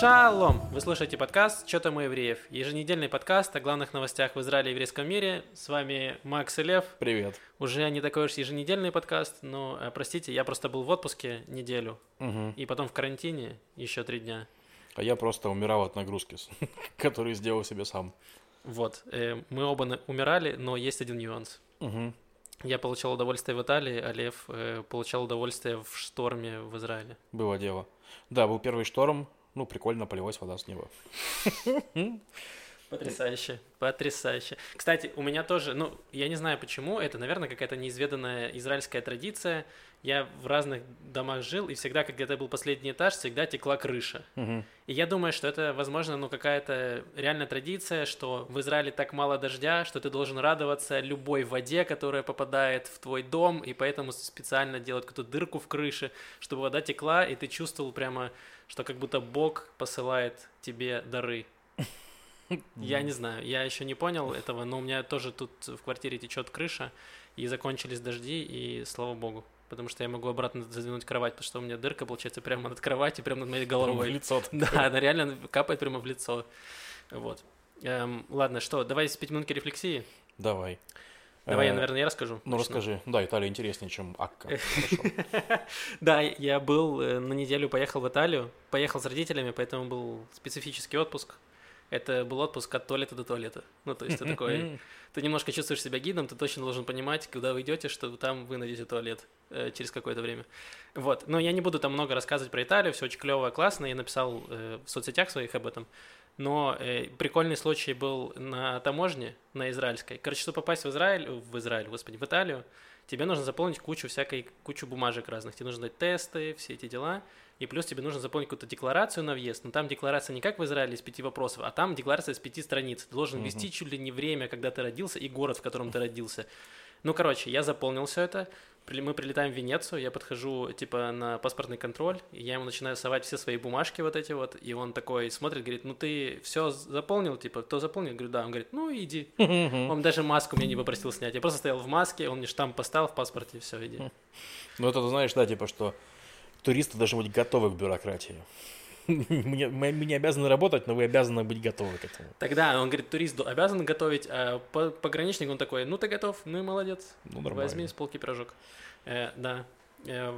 Шалом! Вы слушаете подкаст «Чё там у евреев?» Еженедельный подкаст о главных новостях в Израиле и еврейском мире. С вами Макс и Лев. Привет. Уже не такой уж еженедельный подкаст, но, простите, я просто был в отпуске неделю, и потом в карантине еще 3 дня. А я просто умирал от нагрузки, которую сделал себе сам. Вот. Мы оба умирали, но есть один нюанс. Я получал удовольствие в Италии, а Лев получал удовольствие в шторме в Израиле. Было дело. Да, был первый шторм. Ну, прикольно, полилась вода с неба. Потрясающе, потрясающе. Кстати, у меня тоже, ну, я не знаю почему, это, наверное, какая-то неизведанная израильская традиция. Я в разных домах жил, и всегда, когда это был последний этаж, всегда текла крыша. И я думаю, что это, возможно, ну, какая-то реальная традиция, что в Израиле так мало дождя, что ты должен радоваться любой воде, которая попадает в твой дом, и поэтому специально делают какую-то дырку в крыше, чтобы вода текла, и ты чувствовал прямо, что как будто Бог посылает тебе дары. Я не знаю, я еще не понял этого, но у меня тоже тут в квартире течет крыша, и закончились дожди, и слава богу, потому что я могу обратно задвинуть кровать, потому что у меня дырка, получается, прямо над кроватью, прямо над моей головой. Прямо в лицо. Да, она реально капает прямо в лицо. Вот. Ладно, что, давай 5 минутки рефлексии. Давай. Давай, я расскажу. Ну, расскажи. Да, Италия интереснее, чем Акка. Да, я был на неделю, поехал в Италию, поехал с родителями, поэтому был специфический отпуск. Это был отпуск от туалета до туалета. Ну, то есть ты такой... Ты немножко чувствуешь себя гидом, ты точно должен понимать, куда вы идете, что там вы найдете туалет через какое-то время. Вот. Но я не буду там много рассказывать про Италию, все очень клево, классно. Я написал в соцсетях своих об этом. Но прикольный случай был на таможне, на израильской. Короче, чтобы попасть в Италию, тебе нужно заполнить кучу бумажек разных. Тебе нужны тесты, все эти дела. И плюс тебе нужно заполнить какую-то декларацию на въезд. Но там декларация не как в Израиле из 5 вопросов, а там декларация из 5 страниц. Ты должен ввести чуть ли не время, когда ты родился, и город, в котором ты родился. Ну, короче, я заполнил все это. Мы прилетаем в Венецию, я подхожу, типа, на паспортный контроль, и я ему начинаю совать все свои бумажки вот эти вот, и он такой смотрит, говорит, ну ты все заполнил, типа, кто заполнил? Я говорю, да. Он говорит, ну иди. Он даже маску меня не попросил снять, я просто стоял в маске, он мне штамп поставил в паспорте, и все, иди. Ну это ты знаешь, да, типа, что туристы должны быть готовы к бюрократии. Мы не обязаны работать, но вы обязаны быть готовы к этому. Тогда он говорит, турист обязан готовить, а пограничник, он такой, ну ты готов, ну и молодец, ну, возьми с полки пирожок. Да,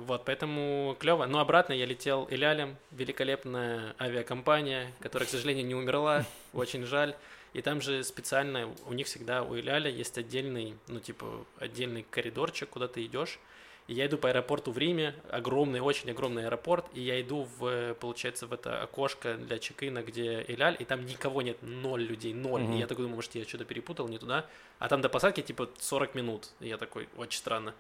вот, поэтому клево. Но обратно я летел Эль-Алем, великолепная авиакомпания, которая, к сожалению, не умерла, очень жаль. И там же специально у них всегда у Эль-Аля есть отдельный, ну типа отдельный коридорчик, куда ты идешь. И я иду по аэропорту в Риме, огромный, очень огромный аэропорт, и я иду, в это окошко для чек-ина, где Эль-Аль, и там никого нет, 0 людей. И я такой думаю, может, я что-то перепутал, не туда. А там до посадки, типа, 40 минут. И я такой, очень странно.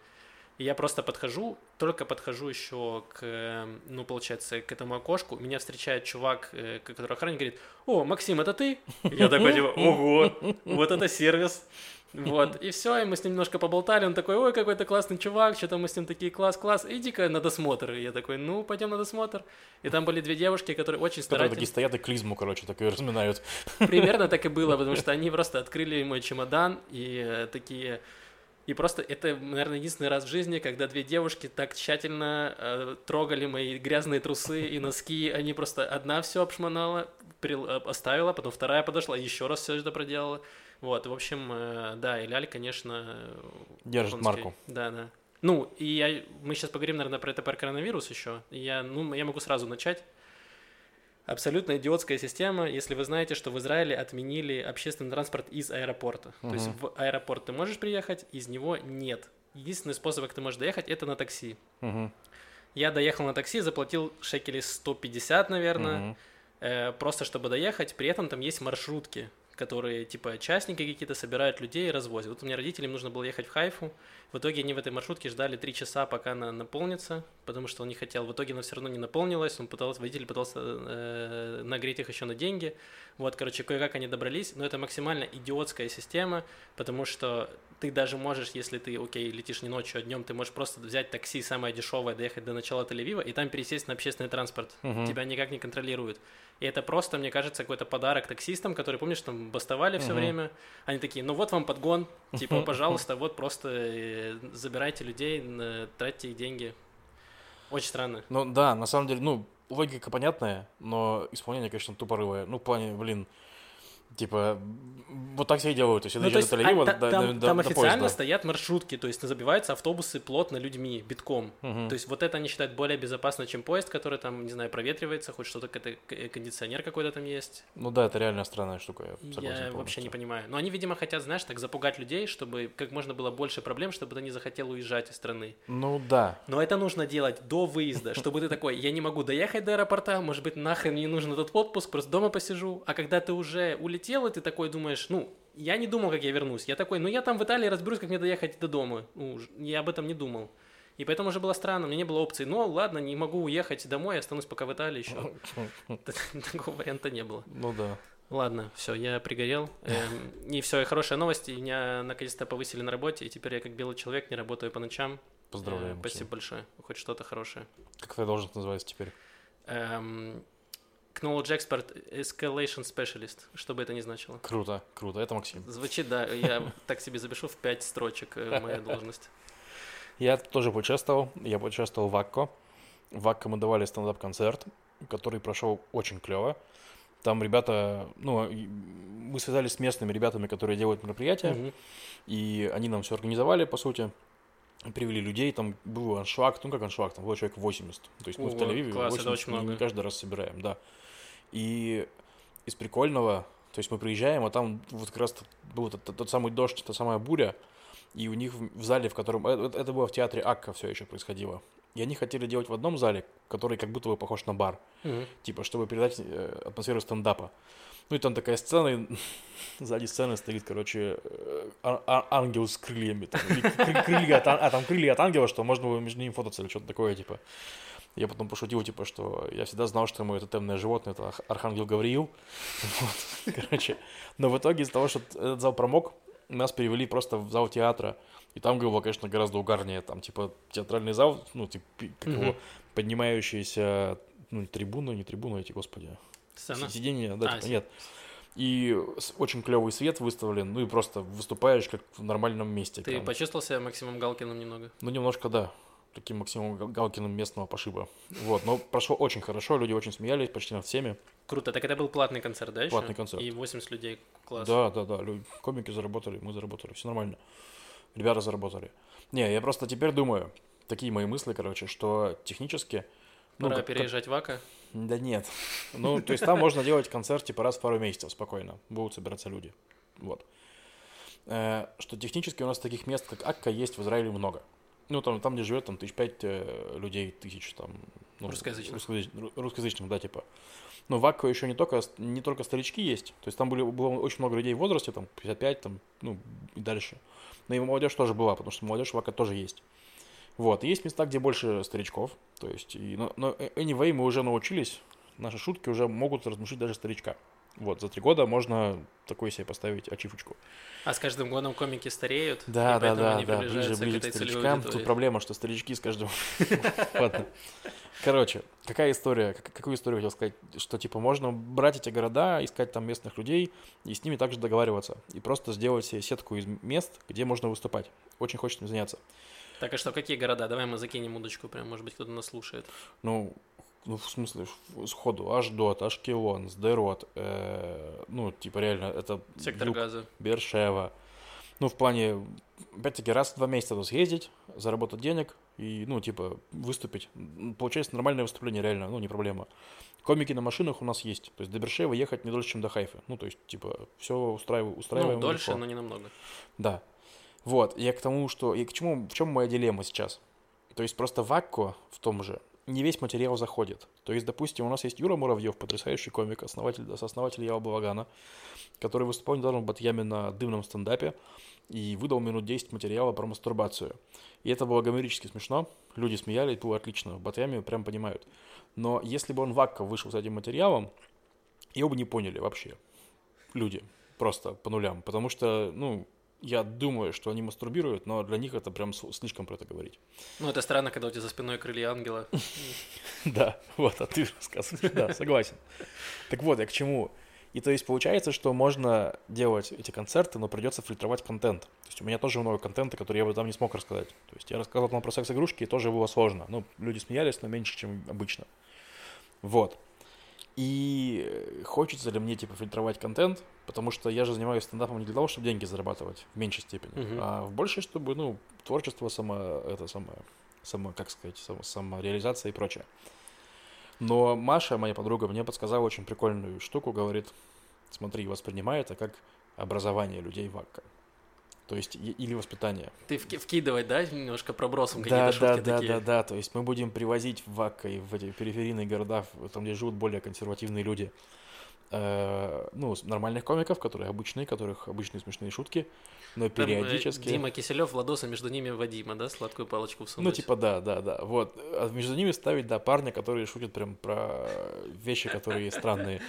И я просто подхожу еще к, ну, получается, к этому окошку. Меня встречает чувак, который охранник, говорит, о, Максим, это ты? Я такой, типа, ого, вот это сервис. Вот, и все, и мы с ним немножко поболтали, он такой, ой, какой-то классный чувак, что-то мы с ним такие, класс, иди-ка на досмотр, и я такой, ну, пойдем на досмотр, и там были 2 девушки, которые очень старательно... Которые такие стоят и клизму, короче, так и разминают. Примерно так и было, потому что они просто открыли мой чемодан, и такие... И просто это, наверное, единственный раз в жизни, когда 2 девушки так тщательно трогали мои грязные трусы и носки. Они просто одна все обшмонала, оставила, потом вторая подошла, еще раз все это проделала. Вот, в общем, да, Эль-Аль, конечно... Держит марку. Да. Ну, и мы сейчас поговорим, наверное, про коронавирус еще. Я могу сразу начать. Абсолютно идиотская система, если вы знаете, что в Израиле отменили общественный транспорт из аэропорта. То есть в аэропорт ты можешь приехать, из него нет. Единственный способ, как ты можешь доехать, это на такси. Я доехал на такси, заплатил шекелей 150, наверное, просто чтобы доехать. При этом там есть маршрутки, которые, типа, частники какие-то собирают людей и развозят. Вот у меня родителям нужно было ехать в Хайфу. В итоге они в этой маршрутке ждали 3 часа, пока она наполнится, потому что он не хотел. В итоге она все равно не наполнилась. Водитель пытался нагреть их еще на деньги. Вот, короче, кое-как они добрались. Но это максимально идиотская система, потому что ты даже можешь, если ты, окей, летишь не ночью, а днем, ты можешь просто взять такси, самое дешевое, доехать до начала Тель-Авива, и там пересесть на общественный транспорт. Тебя никак не контролируют. И это просто, мне кажется, какой-то подарок таксистам, которые, помнишь, там бастовали все время. Они такие, ну вот вам подгон, типа, пожалуйста, вот просто забирайте людей, тратьте их деньги. Очень странно. Ну да, на самом деле, ну, логика понятная, но исполнение, конечно, тупорылое. Ну, в плане, блин, типа, вот так все и делают. То есть, ну, то есть там официально стоят маршрутки, то есть забиваются автобусы плотно людьми, битком. Угу. То есть вот это они считают более безопасно, чем поезд, который там, не знаю, проветривается, хоть что-то, кондиционер какой-то там есть. Ну да, это реально странная штука, я согласен полностью. Вообще не понимаю. Но они, видимо, хотят, знаешь, так запугать людей, чтобы как можно было больше проблем, чтобы ты не захотел уезжать из страны. Ну да. Но это нужно делать до выезда, чтобы ты такой, я не могу доехать до аэропорта, может быть, нахрен мне нужен этот отпуск, просто дома посижу. А когда ты уже улетел, и ты такой думаешь, ну, я не думал, как я вернусь. Я такой, ну, я там в Италии разберусь, как мне доехать до дома. Ну, я об этом не думал. И поэтому уже было странно, у меня не было опции. Ну, ладно, не могу уехать домой, останусь пока в Италии еще. Такого варианта не было. Ну да. Ладно, все, я пригорел. И все, и хорошая новость. Меня наконец-то повысили на работе, и теперь я как белый человек не работаю по ночам. Поздравляю. Спасибо большое. Хоть что-то хорошее. Как твоя должность называется теперь? Knowledge Expert Escalation Specialist, что бы это ни значило. Круто, круто, это Максим. Звучит, да, я так себе запишу в 5 строчек моя должность. Я тоже путешествовал, в Акко. В Акко мы давали стендап-концерт, который прошел очень клево. Там ребята, ну, мы связались с местными ребятами, которые делают мероприятия, и они нам все организовали, по сути. Привели людей, там был аншлаг, ну как аншлаг, там было человек 80. То есть мы в Тель-Авиве 80 каждый раз собираем, да. И из прикольного, то есть мы приезжаем, а там вот как раз был тот самый дождь, та самая буря, и у них в зале, в котором... Это было в театре Акка все еще происходило. И они хотели делать в одном зале, который как будто бы похож на бар, типа, чтобы передать атмосферу стендапа. Ну и там такая сцена, сзади сцены стоит, короче, ангел с крыльями, там, там крылья от ангела, что можно было между ними фототься или что-то такое, типа. Я потом пошутил, типа, что я всегда знал, что мое тотемное животное – это архангел Гавриил, вот, короче. Но в итоге из-за того, что этот зал промок, нас перевели просто в зал театра, и там было, конечно, гораздо угарнее, там, типа, театральный зал, ну, типа, как его, поднимающиеся, ну, не трибуну, эти, господи. Сиденье, да, типа, нет. И очень клевый свет выставлен, ну и просто выступаешь как в нормальном месте. Ты почувствовал себя Максимом Галкиным немного? Ну, немножко, да. Таким Максимом Галкиным местного пошиба. Вот, но прошло очень хорошо, люди очень смеялись почти над всеми. Круто, так это был платный концерт, да, еще? Платный концерт. И 80 людей, класс. Да, комики заработали, мы заработали, все нормально. Ребята заработали. Не, я просто теперь думаю, такие мои мысли, короче, что технически... Пора переезжать в Акко? Да нет. Ну, то есть там можно делать концерт типа раз в пару месяцев спокойно. Будут собираться люди. Вот. Что технически у нас таких мест, как Акко, есть в Израиле много. Ну, там где живет, там 5 тысяч людей, там... Ну, русскоязычных, да, типа. Но в Акко еще не только старички есть. То есть там было очень много людей в возрасте, там 55, там, ну, и дальше. Но и молодежь тоже была, потому что молодежь в Акко тоже есть. Вот, есть места, где больше старичков, то есть, но anyway, мы уже научились, наши шутки уже могут размушить даже старичка. Вот, за 3 года можно такой себе поставить ачивочку. А с каждым годом комики стареют, и поэтому они ближе к старичкам. Тут проблема, что старички с каждым... Ладно. Короче, какую историю хотел сказать, что, типа, можно брать эти города, искать там местных людей и с ними также договариваться, и просто сделать себе сетку из мест, где можно выступать. Очень хочется им заняться. Так, а что, какие города? Давай мы закинем удочку, прям, может быть, кто-то нас слушает. Ну в смысле, сходу. Ашдод, Ашкелон, Сдерот, ну, типа, реально, это... Сектор Юг, газа. Бершева. Ну, в плане, опять-таки, раз в 2 месяца съездить, заработать денег и, ну, типа, выступить. Получается, нормальное выступление, реально, ну, не проблема. Комики на машинах у нас есть. То есть до Бершевы ехать не дольше, чем до Хайфы. Ну, то есть, типа, все устраиваем. Ну, дольше, легко. Но не намного. Да. Вот, я к тому, что... И к чему... В чем моя дилемма сейчас? То есть просто в Акко в том же не весь материал заходит. То есть, допустим, у нас есть Юра Муравьев, потрясающий комик, сооснователь Ялла Балагана, который выступал недавно в Батьяме на дымном стендапе и выдал минут 10 материала про мастурбацию. И это было гомерически смешно, люди смеялись, было отлично, в Батьяме прям понимают. Но если бы он в Акко вышел с этим материалом, его бы не поняли вообще люди, просто по нулям, потому что, ну... Я думаю, что они мастурбируют, но для них это прям слишком про это говорить. Ну, это странно, когда у тебя за спиной крылья ангела. Да, вот, а ты рассказываешь. Да, согласен. Так вот, я к чему. И то есть получается, что можно делать эти концерты, но придется фильтровать контент. То есть у меня тоже много контента, который я бы там не смог рассказать. То есть я рассказывал там про секс-игрушки, и тоже было сложно. Ну, люди смеялись, но меньше, чем обычно. Вот. И хочется ли мне, типа, фильтровать контент, потому что я же занимаюсь стендапом не для того, чтобы деньги зарабатывать, в меньшей степени, а в большей, чтобы, ну, творчество, самореализация и прочее. Но Маша, моя подруга, мне подсказала очень прикольную штуку, говорит, смотри, воспринимай это как образование людей в АККА. То есть, или воспитание. Ты вкидывай, да, немножко пробросом какие-то шутки такие? Да, то есть мы будем привозить в АККА и в эти периферийные города, там, где живут более консервативные люди, ну, нормальных комиков, которые обычные, которых обычные смешные шутки, но периодически... Там, Дима Киселёв, Владос, а между ними Вадима, да, сладкую палочку всунуть? Ну, типа, да, вот. А между ними ставить, да, парня, которые шутят прям про вещи, которые странные.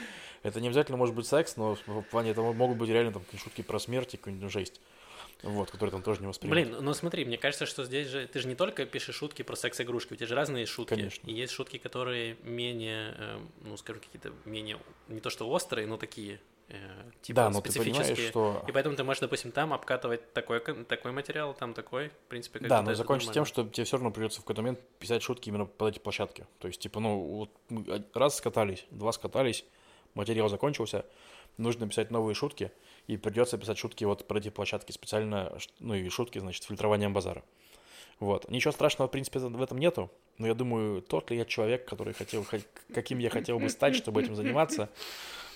Это не обязательно может быть секс, но в плане этого могут быть реально там шутки про смерть и какую-нибудь жесть. Вот, который там тоже не воспринимал. Блин, ну смотри, мне кажется, что здесь же ты же не только пишешь шутки про секс-игрушки, у тебя же разные шутки. Конечно. И есть шутки, которые менее, ну скажем, какие-то менее, не то что острые, но такие, типа, да, но специфические. Ты понимаешь, что... И поэтому ты можешь, допустим, там обкатывать такой материал, там такой, в принципе, как-то. Да, но закончится тем, что тебе все равно придется в какой-то момент писать шутки именно под эти площадки. То есть, типа, ну, вот раз скатались, два скатались, материал закончился, нужно писать новые шутки. И придется писать шутки вот про эти площадки специально, ну и шутки, значит, с фильтрованием базара. Вот. Ничего страшного, в принципе, в этом нету, но я думаю, тот ли я человек, который каким я хотел бы стать, чтобы этим заниматься.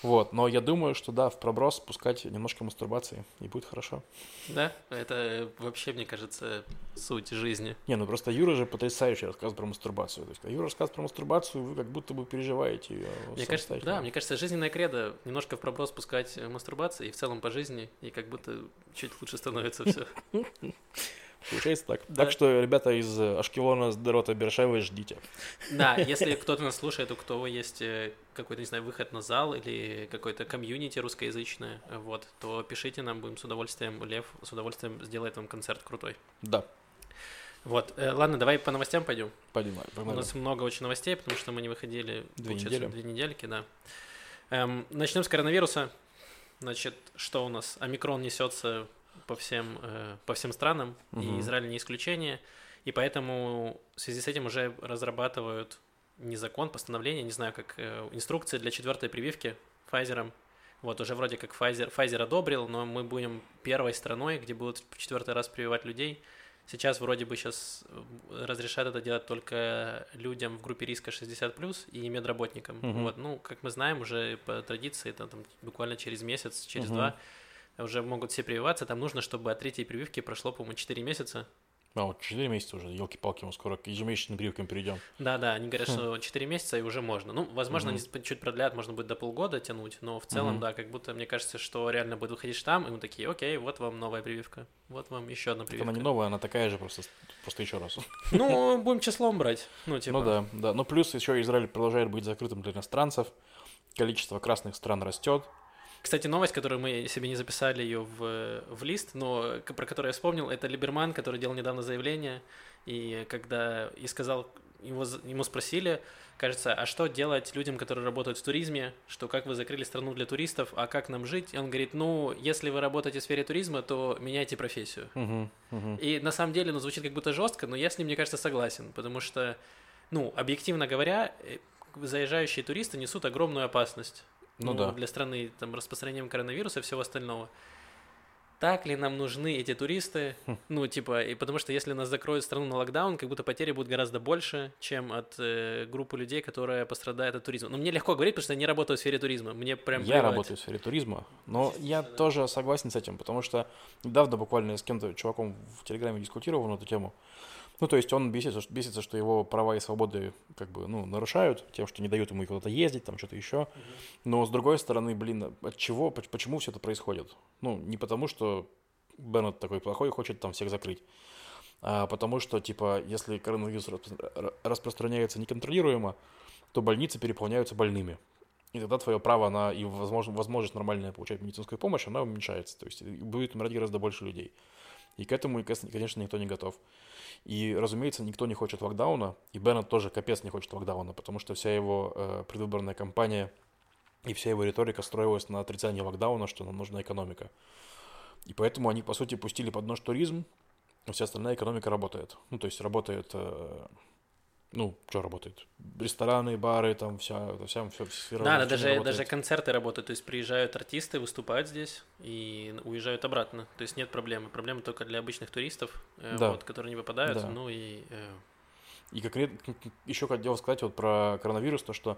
Вот. Но я думаю, что да, в проброс пускать немножко мастурбации, и будет хорошо. Да, это вообще, мне кажется, суть жизни. Не, ну просто Юра же потрясающий рассказ про мастурбацию. То есть, когда Юра рассказывает про мастурбацию, вы как будто бы переживаете ее. Мне кажется, да, мне кажется, жизненная кредо немножко в проброс пускать мастурбации, и в целом по жизни, и как будто чуть лучше становится все. Получается так. Да. Так что, ребята из Ашкелона, Сдорота, Бершевы, ждите. Да, если кто-то нас слушает, у кого есть какой-то, не знаю, выход на зал или какой-то комьюнити русскоязычное, вот, то пишите нам, будем с удовольствием, Лев с удовольствием сделает вам концерт крутой. Да. Вот, ладно, давай по новостям пойдем. Пойдем, погнали. У нас много очень новостей, потому что мы не выходили, получается, 2 недельки, да. Начнем с коронавируса. Значит, что у нас? Омикрон несется... по всем странам, и Израиль не исключение, и поэтому в связи с этим уже разрабатывают не закон, постановление, не знаю, как инструкции для 4-й прививки Pfizer'ом. Вот, уже вроде как Pfizer одобрил, но мы будем первой страной, где будут в 4-й раз прививать людей. Сейчас вроде бы сейчас разрешат это делать только людям в группе риска 60+, и медработникам. Вот, ну, как мы знаем, уже по традиции, это там буквально через месяц, через 2 уже могут все прививаться, там нужно, чтобы от 3-й прививки прошло, по-моему, 4 месяца. А, вот 4 месяца уже, елки-палки, мы скоро к ежемесячным прививкам перейдем. Да, они говорят, что 4 месяца и уже можно. Ну, возможно, они чуть продлят, можно будет до полгода тянуть, но в целом, да, как будто мне кажется, что реально будет выходить штамм, и мы такие, окей, вот вам новая прививка, вот вам еще одна прививка. Так она не новая, она такая же, просто еще раз. Ну, будем числом брать. Ну, типа. Ну да, но плюс еще Израиль продолжает быть закрытым для иностранцев, количество красных стран растет. Кстати, новость, которую мы себе не записали ее в лист, но про которую я вспомнил, это Либерман, который делал недавно заявление, и сказал, ему спросили, кажется, а что делать людям, которые работают в туризме, что как вы закрыли страну для туристов, а как нам жить? И он говорит, ну, если вы работаете в сфере туризма, то меняйте профессию. И на самом деле, звучит как будто жестко, но я с ним, мне кажется, согласен, потому что, ну, объективно говоря, заезжающие туристы несут огромную опасность. Ну, для страны, там, распространением коронавируса и всего остального. Так ли нам нужны эти туристы? Ну, типа, и потому что если нас закроют страну на локдаун, как будто потери будут гораздо больше, чем от группы людей, которая пострадает от туризма. Но мне легко говорить, потому что я не работаю в сфере туризма. Мне прям плевать. Я работаю в сфере туризма, но я тоже согласен с этим, потому что недавно буквально с кем-то чуваком в Телеграме дискутировал на эту тему. Ну, то есть он бесится, что его права и свободы как бы, ну, нарушают тем, что не дают ему куда-то ездить, там что-то еще. Но, с другой стороны, блин, от чего, почему все это происходит? Ну, не потому, что Беннет такой плохой и хочет там всех закрыть, а потому что, типа, если коронавирус распространяется неконтролируемо, то больницы переполняются больными. И тогда твое право на и возможность нормально получать медицинскую помощь, она уменьшается. То есть будет умирать гораздо больше людей. И к этому, конечно, никто не готов. И, разумеется, никто не хочет локдауна, и Беннет тоже капец не хочет локдауна, потому что вся его предвыборная кампания и вся его риторика строилась на отрицании локдауна, что нам нужна экономика. И поэтому они, по сути, пустили под нож туризм, а вся остальная экономика работает. Ну, то есть работает Ну, что работает? Рестораны, бары, там вся сфера. Да, даже концерты работают. То есть приезжают артисты, выступают здесь и уезжают обратно. То есть нет проблемы. Проблема только для обычных туристов, да. Которые не попадают. Да. Ну и... И конкретно еще хотел сказать про коронавирус, то что,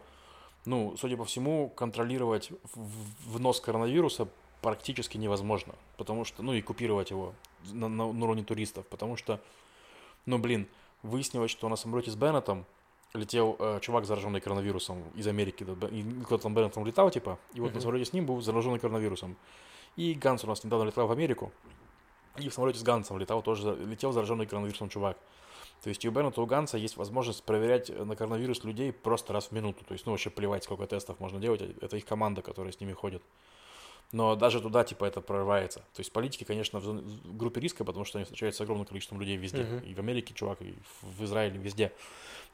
судя по всему, контролировать внос коронавируса практически невозможно. Потому что, и купировать его на уровне туристов. Потому что, выяснилось, что на самолете с Беннетом летел чувак, зараженный коронавирусом из Америки. Кто-то там Беннетом летал, и вот на самолете с ним был зараженный коронавирусом. И Ганц у нас недавно летал в Америку, и в самолете с Ганцем летел зараженный коронавирусом чувак. То есть у Беннета, у Ганца есть возможность проверять на коронавирус людей просто раз в минуту. То есть, вообще плевать, сколько тестов можно делать. Это их команда, которая с ними ходит. Но даже туда, это прорывается. То есть политики, конечно, в группе риска, потому что они встречаются с огромным количеством людей везде. И в Америке, чувак, и в Израиле, везде.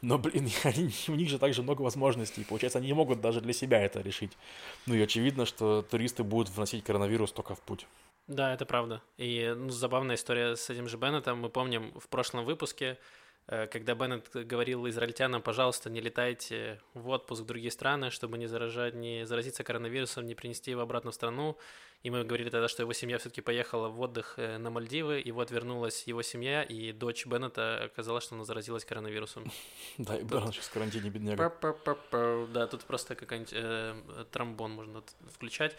Но, у них же также много возможностей. Получается, они не могут даже для себя это решить. И очевидно, что туристы будут вносить коронавирус только в путь. Да, это правда. И забавная история с этим же Беннетом. Мы помним в прошлом выпуске, когда Беннет говорил израильтянам: пожалуйста, не летайте в отпуск в другие страны, чтобы не заразиться коронавирусом, не принести его обратно в страну. И мы говорили тогда, что его семья все-таки поехала в отдых на Мальдивы, и вот вернулась его семья, и дочь Беннета оказалась, что она заразилась коронавирусом. Да, и Беннет сейчас в карантине, бедняга. Да, тут просто какой-нибудь тромбон можно включать.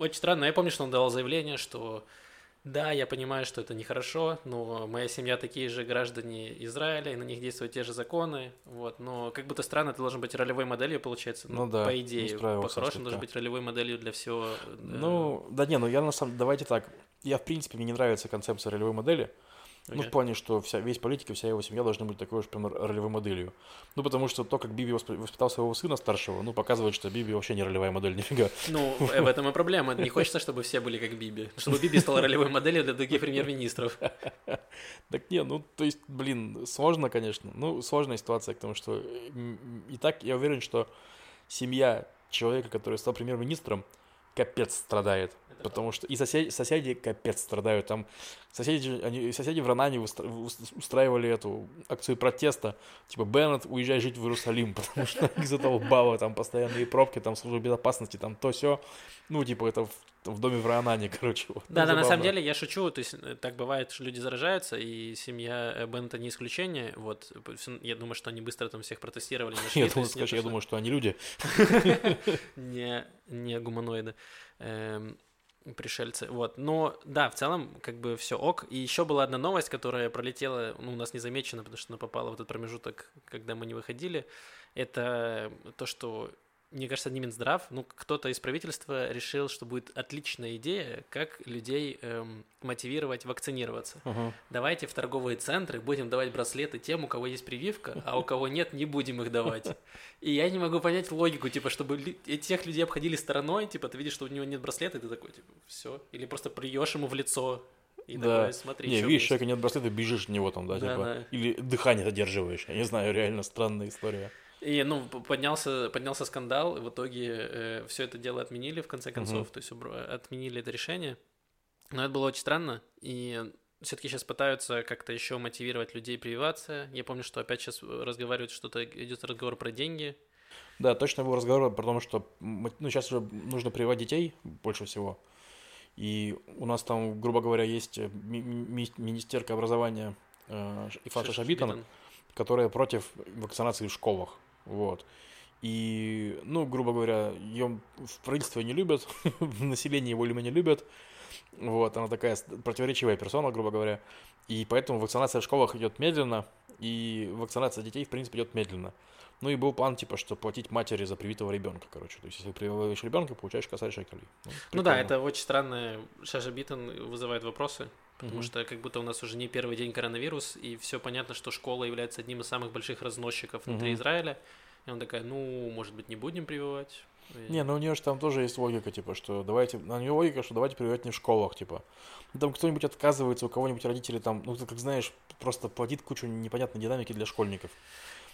Очень странно. Я помню, что он давал заявление, что да, я понимаю, что это нехорошо, но моя семья такие же граждане Израиля, и на них действуют те же законы. Но как будто странно, это должен быть ролевой моделью, получается. По идее, по-хорошему, должен быть ролевой моделью для всего. Я на самом деле, давайте так. Я, в принципе, мне не нравится концепция ролевой модели. В плане, что весь политик и вся его семья должны быть такой уж прям ролевой моделью. Потому что то, как Биби воспитал своего сына старшего, показывает, что Биби вообще не ролевая модель, нифига. В этом и проблема. Не хочется, чтобы все были как Биби. Чтобы Биби стала ролевой моделью для других премьер-министров. Так не, сложно, конечно. Сложная ситуация, потому что и так я уверен, что семья человека, который стал премьер-министром, капец страдает, потому что и соседи капец страдают, там соседи в Ранане устраивали эту акцию протеста, Беннет, уезжай жить в Иерусалим, потому что из-за того балла, там постоянные пробки, там службы безопасности, там то-сё, это в доме в Ранане, вот. Да, на самом деле я шучу, то есть так бывает, что люди заражаются, и семья Беннета не исключение, я думаю, что они быстро там всех протестировали. Я думаю, что они люди. Не гуманоиды. Пришельцы, но да, в целом все ок, и еще была одна новость, которая пролетела, у нас незамечена, потому что она попала в этот промежуток, когда мы не выходили, это то, что, мне кажется, не Минздрав, кто-то из правительства решил, что будет отличная идея, как людей мотивировать вакцинироваться. Давайте в торговые центры будем давать браслеты тем, у кого есть прививка, а у кого нет, не будем их давать. И я не могу понять логику, чтобы этих людей обходили стороной, ты видишь, что у него нет браслета, и ты такой, все. Или просто плюешь ему в лицо. И да. Смотри, видишь, человека нет браслета, бежишь от него . Или дыхание задерживаешь. Я не знаю, реально странная история. И, поднялся скандал, и в итоге все это дело отменили, в конце концов, то есть отменили это решение, но это было очень странно, и все-таки сейчас пытаются как-то еще мотивировать людей прививаться, я помню, что опять сейчас разговаривают, что-то идет разговор про деньги. Да, точно был разговор про то, что сейчас уже нужно прививать детей больше всего, и у нас там, грубо говоря, есть министерка образования Ифата Шабиттона, которая против вакцинации в школах, И, грубо говоря, ее в правительстве не любят, население более-менее любят, она такая противоречивая персона, грубо говоря, и поэтому вакцинация в школах идет медленно, и вакцинация детей, в принципе, идет медленно. И был план, что платить матери за привитого ребенка, То есть, если прививаешь ребенка, получаешь косарь шекелей. Это очень странно. Шабиттон вызывает вопросы, потому что как будто у нас уже не первый день коронавирус, и все понятно, что школа является одним из самых больших разносчиков внутри Израиля. И он такая, может быть, не будем прививать. У нее же там тоже есть логика, что давайте... На нее логика, что давайте прививать не в школах, Там кто-нибудь отказывается, у кого-нибудь родители там, ты как знаешь, просто плодит кучу непонятной динамики для школьников.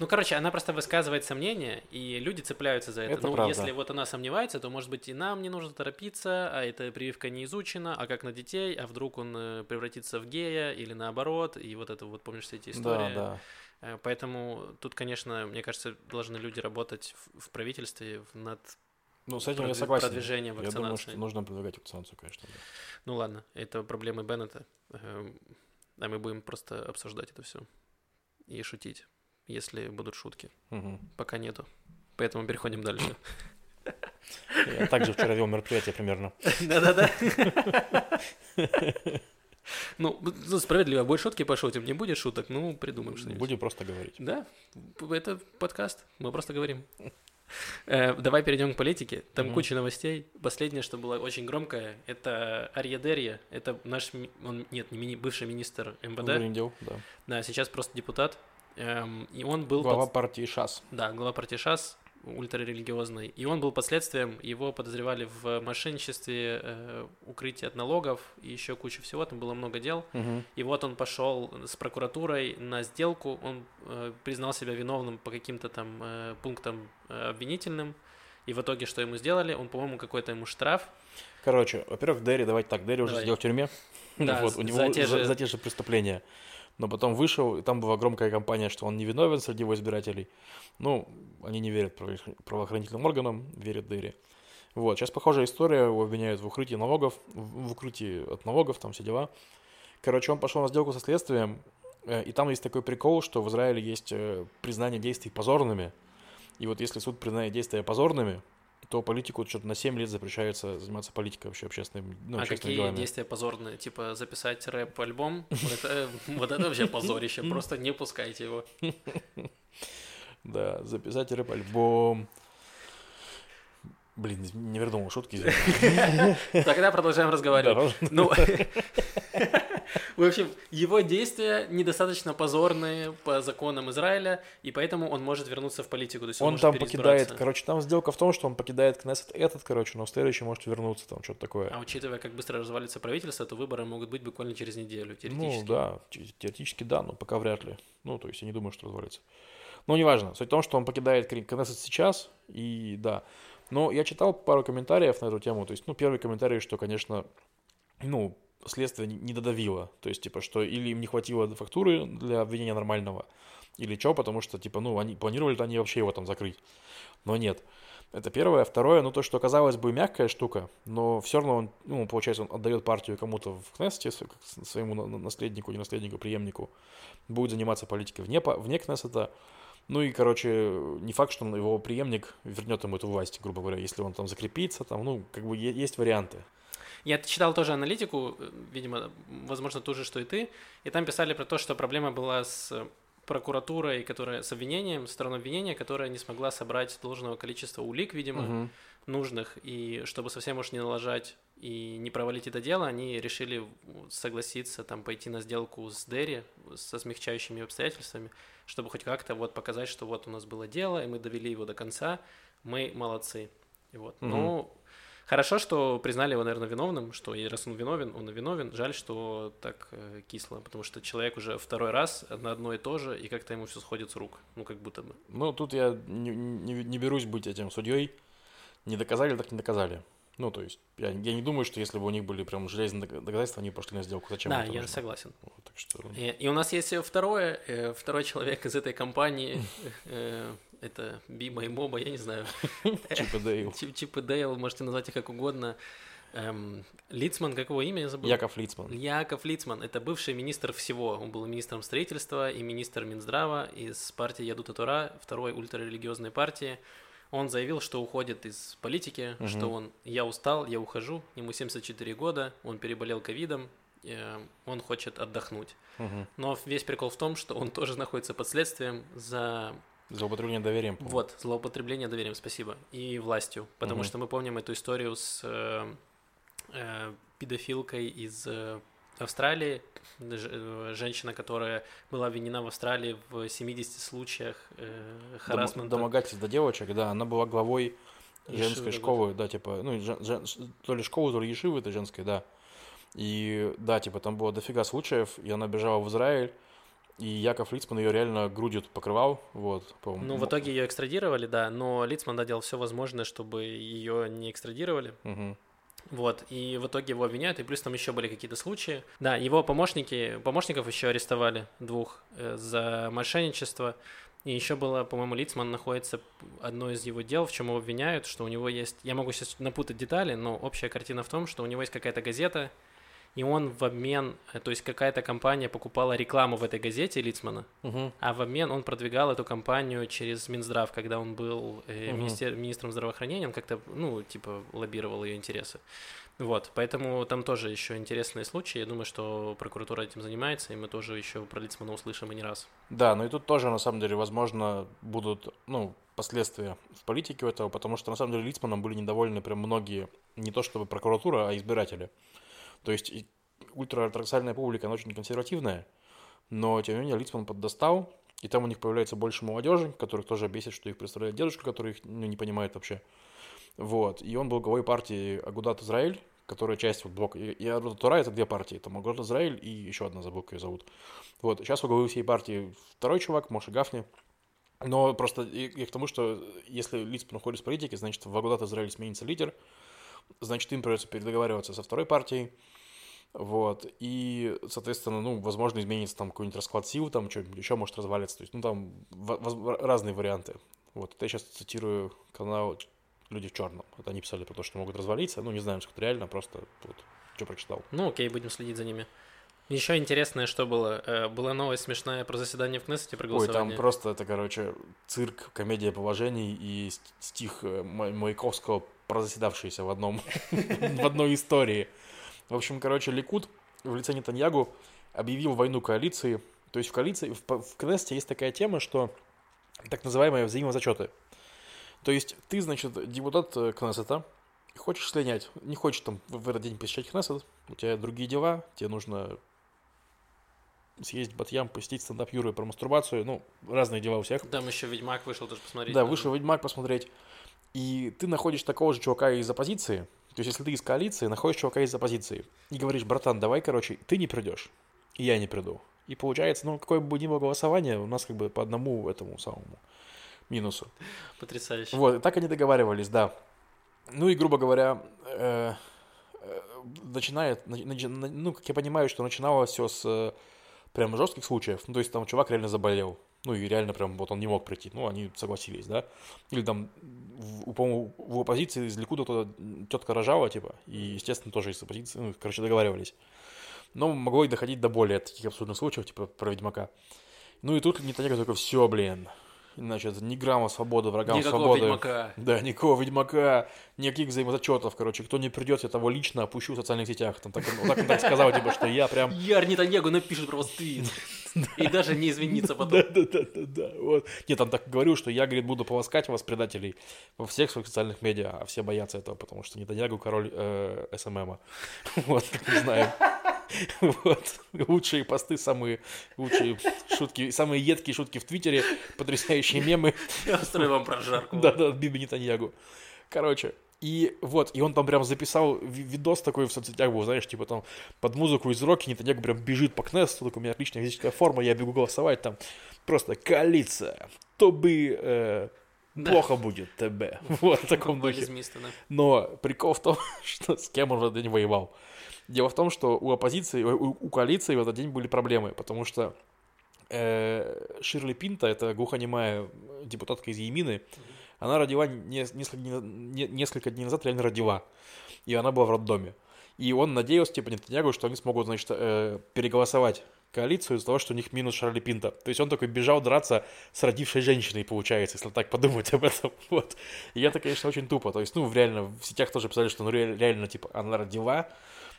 Она просто высказывает сомнения, и люди цепляются за это. Правда. Если она сомневается, то, может быть, и нам не нужно торопиться, а эта прививка не изучена, а как на детей, а вдруг он превратится в гея или наоборот, и помнишь все эти истории. Да, Поэтому тут, конечно, мне кажется, должны люди работать в правительстве над... Ну, с этим я согласен. Продвижением вакцинации. Я думаю, что нужно продвигать вакцинацию, конечно. Да. Ну ладно, это проблемы Беннета. А мы будем просто обсуждать это все и шутить, если будут шутки. Угу. Пока нету. Поэтому переходим дальше. Я также вчера вел мероприятие примерно. Да-да-да. Ну, справедливо, больше шутки пошутим, не будет шуток, ну, придумаем что-нибудь. Будем просто говорить. Да, это подкаст, мы просто говорим. Давай перейдем к политике, там куча новостей. Последнее, что было очень громкое, это Арье Дери, это наш, он, нет, не бывший министр МВД. Да. Да, сейчас просто депутат. И он был... Глава партии ШАС. Да, глава партии ШАС, ультрарелигиозный. И он был под следствием, его подозревали в мошенничестве, укрытии от налогов и еще куча всего, там было много дел. Угу. И вот он пошел с прокуратурой на сделку, он признал себя виновным по каким-то там пунктам обвинительным. И в итоге что ему сделали? Он, по-моему, какой-то ему штраф. Короче, во-первых, Дери, давайте так, Дери уже сидел в тюрьме. Да, вот, у него за те же преступления. Но потом вышел, и там была громкая кампания, что он невиновен среди его избирателей. Ну, они не верят правоохранительным органам, верят Дери. Вот, сейчас похожая история, его обвиняют в укрытии налогов, в укрытии от налогов, там все дела. Короче, он пошел на сделку со следствием, и там есть такой прикол, что в Израиле есть признание действий позорными. И вот если суд признает действия позорными, то политику что-то на 7 лет запрещается заниматься политикой вообще общественными, ну, общественными делами. А какие действия позорные? Типа записать рэп-альбом? Вот это вообще позорище, просто не пускайте его. Да, записать рэп-альбом. Блин, не вернул шутки. Тогда продолжаем разговаривать. Ну, в общем, его действия недостаточно позорные по законам Израиля, и поэтому он может вернуться в политику. То есть он там покидает, короче, там сделка в том, что он покидает Кнессет короче, но в следующий может вернуться, там что-то такое. А учитывая, как быстро развалится правительство, то выборы могут быть буквально через неделю, теоретически. Ну да, теоретически да, но пока вряд ли. Ну, то есть я не думаю, что развалится. Но неважно. Суть в том, что он покидает Кнессет сейчас, и да... Но я читал пару комментариев на эту тему, то есть, ну, первый комментарий, что, конечно, ну, следствие не додавило, то есть, типа, что или им не хватило фактуры для обвинения нормального, или что, потому что, типа, ну, они планировали-то они вообще его там закрыть, но нет. Это первое. Второе, ну, то, что, казалось бы, мягкая штука, но все равно он, ну, получается, он отдает партию кому-то в Кнессете, своему наследнику, не наследнику, преемнику, будет заниматься политикой вне Кнессета. Ну и, короче, не факт, что его преемник вернет ему эту власть, грубо говоря, если он там закрепится, там, ну, как бы есть варианты. Я читал тоже аналитику, видимо, возможно, ту же, что и ты, и там писали про то, что проблема была с прокуратурой, которая с обвинением, стороной обвинения, которая не смогла собрать должного количества улик, видимо, угу. нужных, и чтобы совсем уж не налажать и не провалить это дело, они решили согласиться, там, пойти на сделку с Дери, со смягчающими обстоятельствами, чтобы хоть как-то вот показать, что вот у нас было дело, и мы довели его до конца, мы молодцы. И вот. Mm-hmm. Ну, хорошо, что признали его, наверное, виновным, что и раз он виновен, жаль, что так кисло, потому что человек уже второй раз на одно и то же, и как-то ему все сходит с рук, ну, как будто бы. Ну, тут я не берусь быть этим судьей, не доказали, так не доказали. Ну, то есть, я не думаю, что если бы у них были прям железные доказательства, они пошли на сделку. Зачем это нужно? Да, я согласен. Вот, так что... и у нас есть второй человек из этой компании, это Бима и Боба, я не знаю. Чип и Дейл. Чип и Дейл, можете назвать их как угодно. Лицман, как его имя, я забыл. Яков Лицман. Яков Лицман, это бывший министр всего. Он был министром строительства и министр Минздрава из партии Яду Татура, второй ультрарелигиозной партии. Он заявил, что уходит из политики, угу. что он «я устал, я ухожу», ему 74 года, он переболел ковидом, он хочет отдохнуть. Угу. Но весь прикол в том, что он тоже находится под следствием за… Злоупотребление доверием. Помню. Вот, злоупотребление доверием, спасибо, и властью, потому угу. что мы помним эту историю с педофилкой из Австралии, женщина, которая была обвинена в Австралии в 70 случаях харассмента. Домогательств до девочек, да, она была главой женской школы, да, типа, ну, то ли школы, то ли ешивы, это женской, да. И, да, типа, там было дофига случаев, и она бежала в Израиль, и Яков Лицман ее реально грудью покрывал, вот. Ну, в итоге ее экстрадировали, да, но Лицман, да, делал все возможное, чтобы ее не экстрадировали. Угу. Вот, и в итоге его обвиняют, и плюс там еще были какие-то случаи. Да, его помощников еще арестовали, двух, за мошенничество. И еще было, по-моему, Лицман находится одно из его дел, в чем его обвиняют, что у него есть... Я могу сейчас напутать детали, но общая картина в том, что у него есть какая-то газета, и он в обмен... То есть какая-то компания покупала рекламу в этой газете Лицмана, а в обмен он продвигал эту компанию через Минздрав, когда он был министром здравоохранения, он как-то, ну, типа, лоббировал ее интересы. Вот, поэтому там тоже еще интересные случаи. Я думаю, что прокуратура этим занимается, и мы тоже еще про Лицмана услышим и не раз. Да, ну и тут тоже, на самом деле, возможно, будут, ну, последствия в политике у этого, потому что, на самом деле, Лицманом были недовольны прям многие, не то чтобы прокуратура, а избиратели. То есть ультраортодоксальная публика, она очень консервативная, но, тем не менее, Лицман поддостал, и там у них появляется больше молодежи, которых тоже бесит, что их представляет дедушка, который их, ну, не понимает вообще. Вот, и он был главой партии Агудат Израиль, которая часть вот блока, и Яду Татура — это две партии, там Агудат Израиль и еще одна, забыл, как ее зовут. Вот, сейчас во главе всей партии второй чувак, Моше Гафни, но просто и к тому, что если Лицман уходит из политики, значит, в Агудат Израиль сменится лидер, значит, им придется передоговариваться со второй партией, вот, и, соответственно, ну, возможно, изменится там какой-нибудь расклад сил, там что-нибудь еще может развалиться, то есть, ну, там разные варианты. Вот, это я сейчас цитирую канал... Люди в черном. Вот они писали про то, что могут развалиться. Ну, не знаем, сколько реально, просто вот, что прочитал. Ну, окей, будем следить за ними. Еще интересное, что было. Была новость смешная про заседание в Кнессете, про голосование. Ой, там просто, это, короче, цирк, комедия положений и стих Маяковского, про заседавшиеся в одной истории. В общем, короче, Ликуд в лице Нетаньяху объявил войну коалиции. То есть в коалиции, в Кнессете есть такая тема, что так называемые взаимозачеты. То есть ты, значит, депутат Кнессета, хочешь слинять, не хочешь там в этот день посещать Кнессет, у тебя другие дела, тебе нужно съездить в Батьям, посетить стендап Юры про мастурбацию, ну, разные дела у всех. Там еще «Ведьмак» вышел тоже посмотреть. Да, вышел «Ведьмак» посмотреть, и ты находишь такого же чувака из оппозиции, то есть если ты из коалиции, находишь чувака из оппозиции и говоришь: братан, давай, короче, ты не придешь, и я не приду. И получается, ну, какое бы ни было голосование, у нас как бы по одному этому самому минусу. Потрясающе. Вот, и так они договаривались, да. Ну и, грубо говоря, ну, как я понимаю, что начиналось все с прям жестких случаев. Ну, то есть там чувак реально заболел. Ну, и реально прям вот он не мог прийти. Ну, они согласились, да. Или там, по-моему, в оппозиции из Ликуда тетка рожала, типа. И, естественно, тоже из оппозиции, ну, короче, договаривались. Но могло и доходить до более таких абсурдных случаев, типа про «Ведьмака». Ну и тут Нетаньяху только: все, блин. Значит, ни грамма свободы врагам свободы. Никакого «Ведьмака». Да, никакого «Ведьмака», никаких взаимозачетов, короче. Кто не придет, я того лично опущу в социальных сетях. Там так он так сказал, типа, что я прям... Яр Нетаньяху напишет просто твит. И даже не извинится потом. Да. Нет, он так говорил, что я, говорит, буду полоскать вас, предателей, во всех своих социальных медиа. А все боятся этого, потому что Нетаньяху король СММа. Вот, как мы знаем. Вот. Лучшие посты, самые лучшие шутки, самые едкие шутки в Твиттере, потрясающие мемы. Я устрою вам прожарку. Да, Биби Нетаньяху. Короче, и вот, и он там прям записал видос такой в соцсетях, был, знаешь, типа там под музыку из роки Нетаньяху прям бежит по Кнессету, такой: у меня отличная физическая форма, я бегу голосовать, там просто коалиция, то бы... плохо будет тебе. Вот в таком духе. Но прикол в том, что с кем он в этот день воевал. Дело в том, что у оппозиции, у коалиции в этот день были проблемы, потому что Ширли Пинта, это глухонемая депутатка из Емины, она родила несколько дней назад, реально родила, и она была в роддоме. И он надеялся, типа, Нетаньяху, что они смогут, значит, переголосовать коалицию из-за того, что у них минус Ширли Пинта. То есть он такой бежал драться с родившей женщиной, получается, если так подумать об этом. Вот. И это, конечно, очень тупо. То есть, ну, реально, в сетях тоже писали, что, ну, реально, типа, она родила.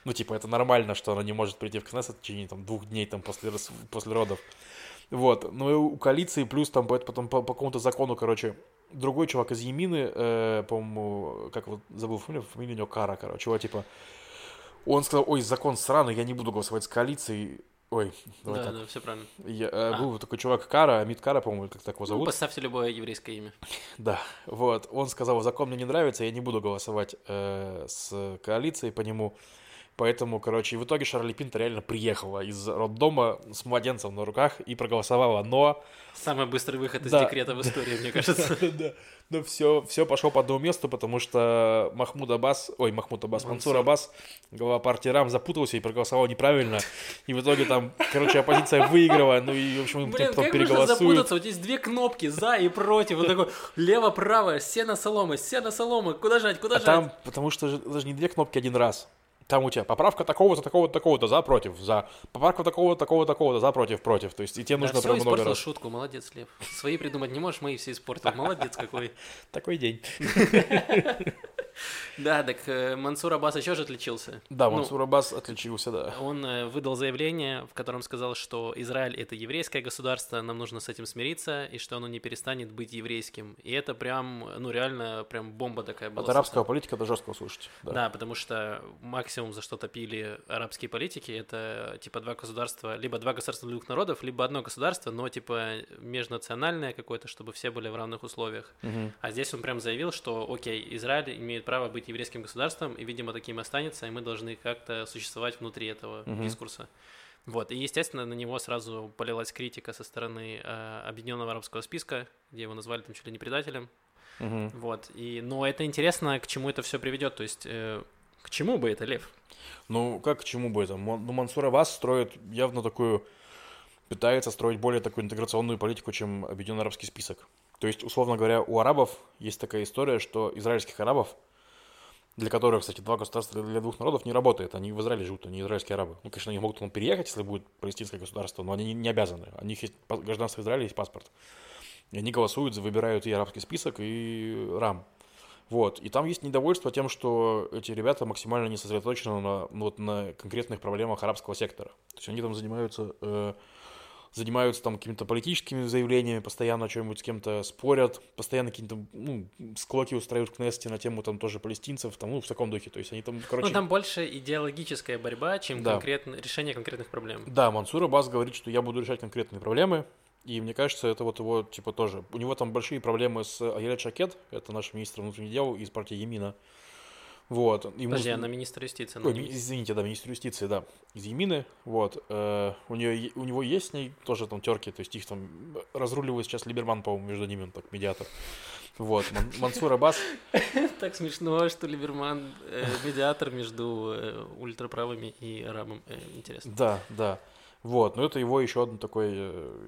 Ну, типа, это нормально, что она не может прийти в Кнессет в течение, там, 2 дней, там, после родов. Вот. Но и у коалиции плюс, там, потом по какому-то закону, короче, другой чувак из Емины, по-моему, как вот, забыл фамилию у него, Кара, короче, его, типа, он сказал: ой, закон сраный, я не буду голосовать с коалицией. Ой, давай да, так. Да, все правильно. Был такой чувак Кара, Амит Кара, по-моему, как так его зовут. Ну, поставьте любое еврейское имя. Да, вот. Он сказал: закон мне не нравится, я не буду голосовать с коалицией по нему. Поэтому, короче, в итоге Ширли Пинта реально приехала из роддома с младенцем на руках и проголосовала, но... Самый быстрый выход из декрета в истории, мне кажется. Но все пошло по одному месту, потому что Мансур Аббас, глава партии Рам, запутался и проголосовал неправильно. И в итоге там, короче, оппозиция выиграла, ну и, в общем, потом переголосуют. Блин, как нужно запутаться? Вот здесь две кнопки, за и против. Вот такой, лево-право, сено-солома, куда жать? Там, потому что даже не две кнопки один раз. Там у тебя поправка такого-то, такого-то, такого-то, за, против, за. Поправка такого-то, такого-то, такого-то, за, против, против. То есть и тебе нужно прям много раз. Я испортил шутку, молодец, Лев. Свои придумать не можешь, мои все испортил. Молодец какой. Такой день. Да, так Мансур Аббас еще же отличился. Да, Мансур Аббас отличился, да. Он выдал заявление, в котором сказал, что Израиль — это еврейское государство, нам нужно с этим смириться, и что оно не перестанет быть еврейским. И это прям, реально прям бомба такая была. От арабского политика до жесткого слушать. Да, потому что максимум, за что топили арабские политики, это типа два государства, либо два государства двух народов, либо одно государство, но типа межнациональное какое-то, чтобы все были в равных условиях. Угу. А здесь он прям заявил, что окей, Израиль имеет право быть еврейским государством, и, видимо, таким и останется, и мы должны как-то существовать внутри этого дискурса. Вот, и, естественно, на него сразу полилась критика со стороны Объединенного арабского списка, где его назвали там чуть ли не предателем. Вот, но это интересно, к чему это все приведет, то есть... К чему бы это, Лев? Ну, как к чему бы это? Мансур Аббас строит явно такую... Пытается строить более такую интеграционную политику, чем Объединенный арабский список. То есть, условно говоря, у арабов есть такая история, что израильских арабов, для которых, кстати, два государства для двух народов не работает. Они в Израиле живут, они израильские арабы. Ну, конечно, они могут переехать, если будет палестинское государство, но они не обязаны. У них есть гражданство Израиля, есть паспорт. И они голосуют, выбирают и арабский список, и Рам. Вот, и там есть недовольство тем, что эти ребята максимально не сосредоточены на конкретных проблемах арабского сектора. То есть они там занимаются там какими-то политическими заявлениями, постоянно о чем-нибудь с кем-то спорят, постоянно какие-то склоки устраивают в Кнессете на тему там тоже палестинцев, там, в таком духе. То есть они там, короче... Ну, там больше идеологическая борьба, чем решение конкретных проблем. Да, Мансур Аббас говорит, что я буду решать конкретные проблемы. И мне кажется, это вот его, типа, тоже. У него там большие проблемы с Айелет Шакед, это наш министр внутренних дел из партии Емина. Вот. Ему... Подожди, она министр юстиции. Министр юстиции, да, из Емины. Вот. У него есть с ней тоже там терки, то есть их там разруливает сейчас Либерман, по-моему, между ними, он так, медиатор. Вот, Мансур Аббас. Так смешно, что Либерман медиатор между ультраправыми и арабом. Интересно. Да. Вот, но это его еще одна такая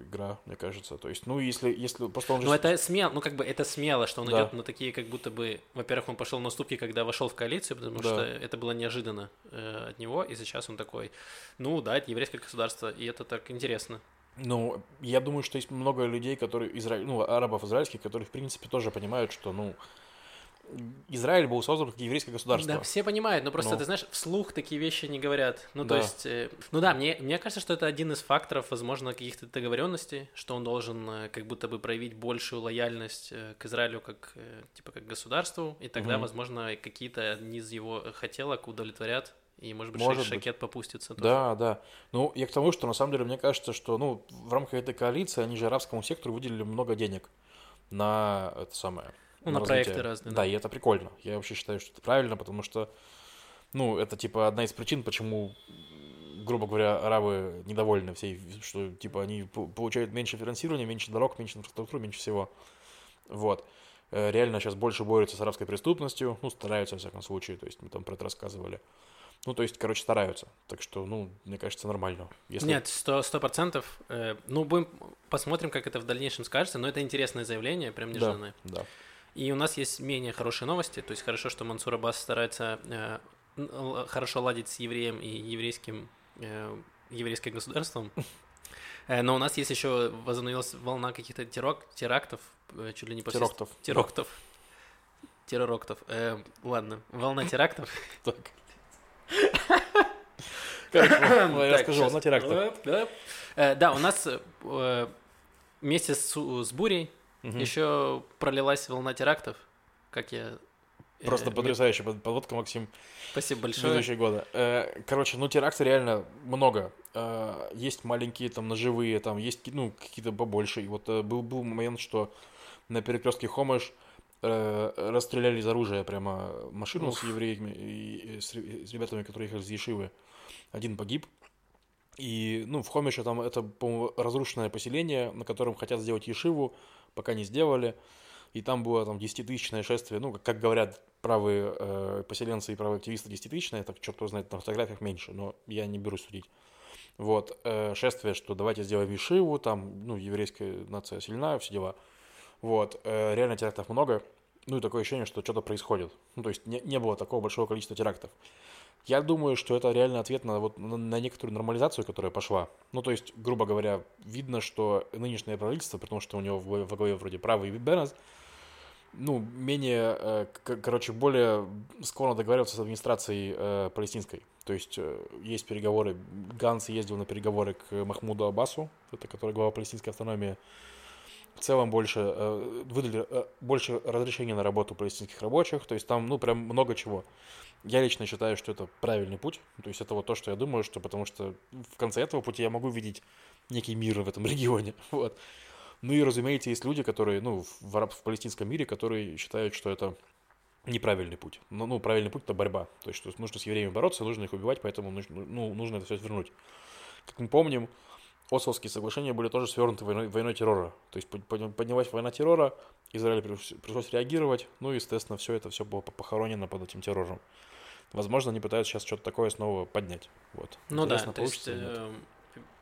игра, мне кажется. То есть, если просто он же... это смело, что он идет на такие, как будто бы, во-первых, он пошел на уступки, когда вошел в коалицию, потому что это было неожиданно от него, и сейчас он такой, это еврейское государство, и это так интересно. Ну, я думаю, что есть много людей, которые, арабов израильских, которые, в принципе, тоже понимают, что, Израиль был создан как еврейское государство. Да, все понимают, но просто, ты знаешь, вслух такие вещи не говорят. Мне кажется, что это один из факторов, возможно, каких-то договоренностей, что он должен как будто бы проявить большую лояльность к Израилю как государству, и тогда, возможно, какие-то одни из его хотелок удовлетворят, и, может быть, Шакет попустится тоже. Да. Ну, я к тому, что, на самом деле, мне кажется, что, в рамках этой коалиции они же арабскому сектору выделили много денег на это самое... на проекты разные. Да, и это прикольно. Я вообще считаю, что это правильно, потому что, это, типа, одна из причин, почему, грубо говоря, арабы недовольны всей, что, типа, они получают меньше финансирования, меньше дорог, меньше инфраструктуры, меньше всего. Вот. Реально сейчас больше борются с арабской преступностью, стараются, во всяком случае, то есть мы там про это рассказывали. Стараются. Так что, мне кажется, нормально. Нет, 100%. Будем посмотрим, как это в дальнейшем скажется, но это интересное заявление, прям нежданное. Да. И у нас есть менее хорошие новости, то есть хорошо, что Мансур Аббас старается хорошо ладить с евреем и еврейским государством, но у нас есть еще возобновилась волна каких-то терактов, чуть ли не по всей... Терроктов. Ладно, волна терактов. Я скажу, волна терактов. Да, у нас вместе с бурей еще пролилась волна терактов, как я... Просто потрясающая подводка, Максим. Спасибо большое. Следующие годы. Теракты реально много. Есть маленькие, там, ножевые, там, есть, какие-то побольше. И вот был момент, что на перекрестке Хомеш расстреляли из оружия прямо машину с евреями и с ребятами, которые ехали из Ешивы. Один погиб. И, ну, в Хомеше там это, по-моему, разрушенное поселение, на котором хотят сделать Ешиву, пока не сделали. И там было там 10-тысячное шествие, ну, как говорят правые поселенцы и правые активисты, 10-тысячное, так черт его знает, на фотографиях меньше, но я не берусь судить. Вот, шествие, что давайте сделаем Ешиву, там, ну, еврейская нация сильна, все дела. Вот, реально терактов много, ну, и такое ощущение, что что-то происходит. Ну, то есть не было такого большого количества терактов. Я думаю, что это реально ответ на, вот, на некоторую нормализацию, которая пошла. Ну, то есть, грубо говоря, видно, что нынешнее правительство, потому что у него во главе вроде правый Беннет, ну, менее, короче, более склонно договариваться с администрацией палестинской. То есть, есть переговоры, Ганц ездил на переговоры к Махмуду Аббасу, это который глава палестинской автономии. В целом больше выдали больше разрешения на работу палестинских рабочих, то есть там, ну, прям много чего. Я лично считаю, что это правильный путь, то есть это вот то, что я думаю, что потому что в конце этого пути я могу видеть некий мир в этом регионе, вот. Ну и, разумеется, есть люди, которые, ну, в палестинском мире, которые считают, что это неправильный путь. Ну, правильный путь – это борьба, то есть что нужно с евреями бороться, нужно их убивать, поэтому нужно это все свернуть. Как мы помним, Ословские соглашения были тоже свернуты войной террора. То есть поднялась война террора, Израилю пришлось реагировать, ну и, естественно, все было похоронено под этим террором. Возможно, они пытаются сейчас что-то такое снова поднять. Вот. Ну интересно, да, то есть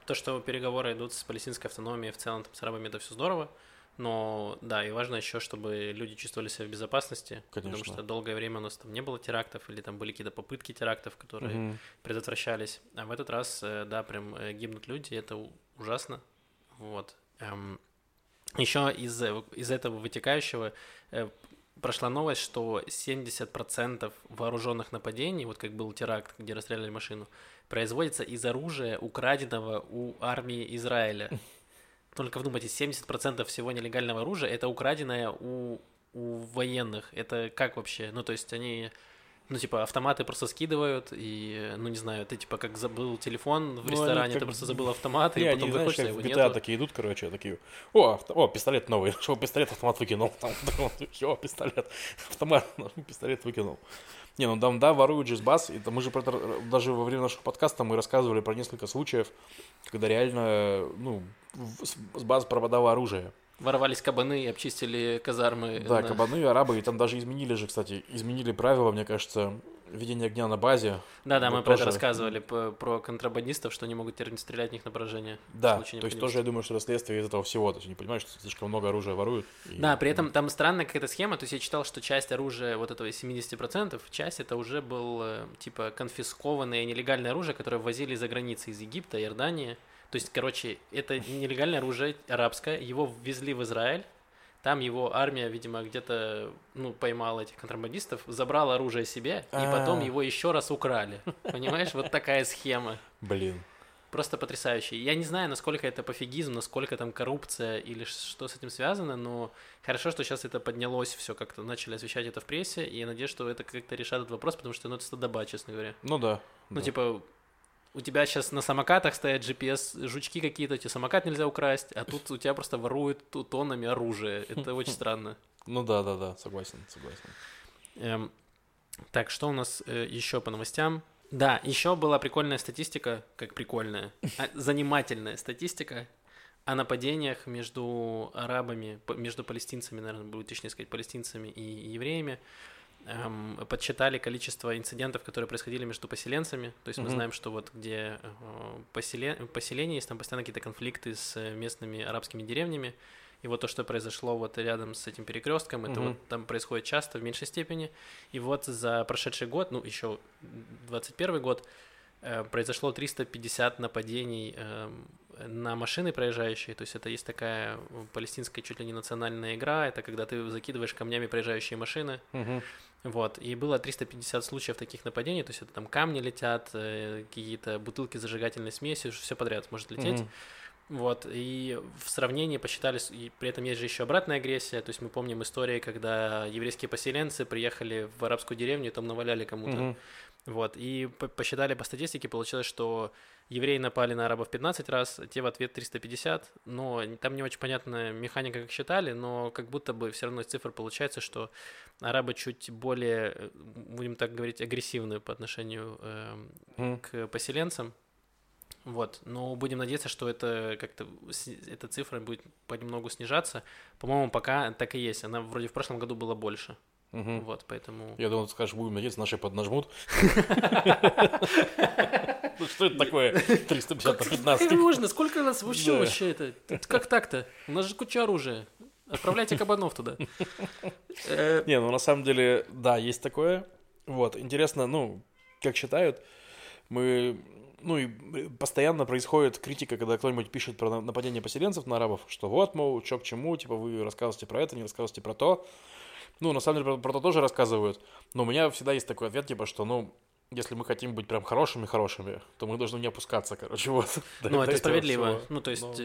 то, что переговоры идут с палестинской автономией, в целом там, с арабами, это все здорово, но да, и важно еще, чтобы люди чувствовали себя в безопасности, конечно. Потому что долгое время у нас там не было терактов или там были какие-то попытки терактов, которые предотвращались, а в этот раз, да, прям гибнут люди, это ужасно, вот. Еще из этого вытекающего прошла новость, что 70% вооруженных нападений, вот как был теракт, где расстреляли машину, производится из оружия, украденного у армии Израиля. Только вдумайтесь, 70% всего нелегального оружия – это украденное у военных. Это как вообще? Ну, то есть они, ну, типа, автоматы просто скидывают, и, ну, не знаю, ты, типа, как забыл телефон в ресторане, ты просто забыл автомат, и потом выходишь, его нету. GTA такие идут, короче, такие, о, пистолет новый, что пистолет, автомат выкинул, там, все, пистолет, автомат, пистолет выкинул. Не, ну там, да, воруют же с баз, это мы же даже во время нашего подкаста мы рассказывали про несколько случаев, когда реально, ну, с баз пропадало оружие. Воровались кабаны и обчистили казармы. Да, кабаны, арабы, и там даже изменили же, кстати, правила, мне кажется, ведения огня на базе. Да-да, мы про это рассказывали, про контрабандистов, что они могут теперь стрелять в них на поражение. Да, то есть тоже, я думаю, что следствие из этого всего, то есть не понимаешь, что слишком много оружия воруют. Да, при этом там странная какая-то схема, то есть я читал, что часть оружия вот этого 70%, часть это уже было, типа, конфискованное нелегальное оружие, которое ввозили из-за границы, из Египта, Иордании. То есть, короче, это нелегальное оружие арабское, его ввезли в Израиль, там его армия, видимо, где-то, ну, поймала этих контрабандистов, забрала оружие себе, и потом его еще раз украли. Понимаешь, вот такая схема. Блин. Просто потрясающе. Я не знаю, насколько это пофигизм, насколько там коррупция или что с этим связано, но хорошо, что сейчас это поднялось, все как-то начали освещать это в прессе, и я надеюсь, что это как-то решат этот вопрос, потому что, ну, это стадоба, честно говоря. Ну да. Ну, да. Типа... У тебя сейчас на самокатах стоят GPS, жучки какие-то, тебе самокат нельзя украсть, а тут у тебя просто воруют тоннами оружие. Это очень странно. Ну да, согласен. Так, что у нас еще по новостям? Да, еще была прикольная статистика, занимательная статистика о нападениях между арабами, между палестинцами, наверное, будет точнее сказать, палестинцами и евреями. Подсчитали количество инцидентов, которые происходили между поселенцами. То есть мы знаем, что вот где поселение есть, там постоянно какие-то конфликты с местными арабскими деревнями. И вот то, что произошло вот рядом с этим перекрестком, это вот там происходит часто, в меньшей степени. И вот за прошедший год, ну еще 21 год, произошло 350 нападений на машины проезжающие, то есть это есть такая палестинская чуть ли не национальная игра, это когда ты закидываешь камнями проезжающие машины, вот, и было 350 случаев таких нападений, то есть это там камни летят, какие-то бутылки с зажигательной смесью, все подряд может лететь, Вот, и в сравнении посчитались, и при этом есть же еще обратная агрессия, то есть мы помним истории, когда еврейские поселенцы приехали в арабскую деревню и там наваляли кому-то, вот, и посчитали по статистике, получилось, что евреи напали на арабов 15 раз, те в ответ 350, но там не очень понятна механика, как считали, но как будто бы все равно из цифр получается, что арабы чуть более, будем так говорить, агрессивны по отношению к поселенцам. Вот, но будем надеяться, что это как-то эта цифра будет понемногу снижаться. По-моему, пока так и есть. Она вроде в прошлом году была больше. Угу. Вот, поэтому... Я думал, ты скажешь, будем надеяться, наши поднажмут. Что это такое? 350 на 15. Как можно? Сколько нас вообще это? Как так-то? У нас же куча оружия. Отправляйте кабанов туда. Не, ну на самом деле, да, есть такое. Вот, интересно, ну, как считают, мы... Ну и постоянно происходит критика, когда кто-нибудь пишет про нападение поселенцев на арабов, что вот, мол, чё к чему, типа вы рассказываете про это, не рассказываете про то. Ну, на самом деле, про то тоже рассказывают. Но у меня всегда есть такой ответ, типа, что, ну, если мы хотим быть прям хорошими-хорошими, то мы должны не опускаться, короче, вот. Ну, это справедливо. Ну, то есть,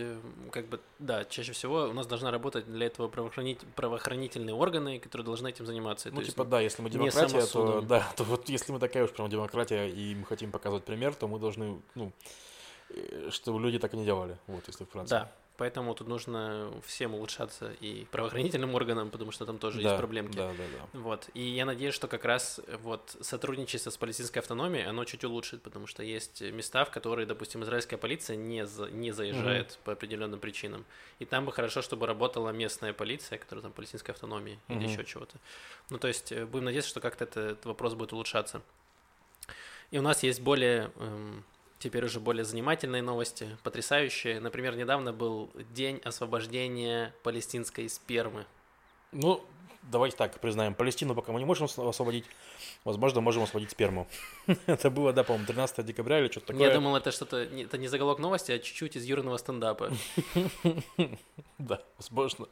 как бы, да, чаще всего у нас должна работать для этого правоохранительные органы, которые должны этим заниматься. Ну, типа, да, если мы демократия, то, да, то вот если мы такая уж прям демократия, и мы хотим показывать пример, то мы должны, ну, чтобы люди так и не делали, вот, если вкратце. Да, поэтому тут нужно всем улучшаться и правоохранительным органам, потому что там тоже есть проблемки. Да. Вот. И я надеюсь, что как раз вот сотрудничество с палестинской автономией, оно чуть улучшит, потому что есть места, в которые, допустим, израильская полиция не заезжает по определенным причинам. И там бы хорошо, чтобы работала местная полиция, которая там палестинской автономии или еще чего-то. Ну, то есть будем надеяться, что как-то этот вопрос будет улучшаться. И у нас есть более... Теперь уже более занимательные новости, потрясающие. Например, недавно был день освобождения палестинской спермы. Ну, давайте так, признаем, Палестину пока мы не можем освободить. Возможно, можем освободить сперму. Это было, да, по-моему, 13 декабря или что-то такое. Я думал, это что-то, это не заголовок новости, а чуть-чуть из юрного стендапа. Да, возможно.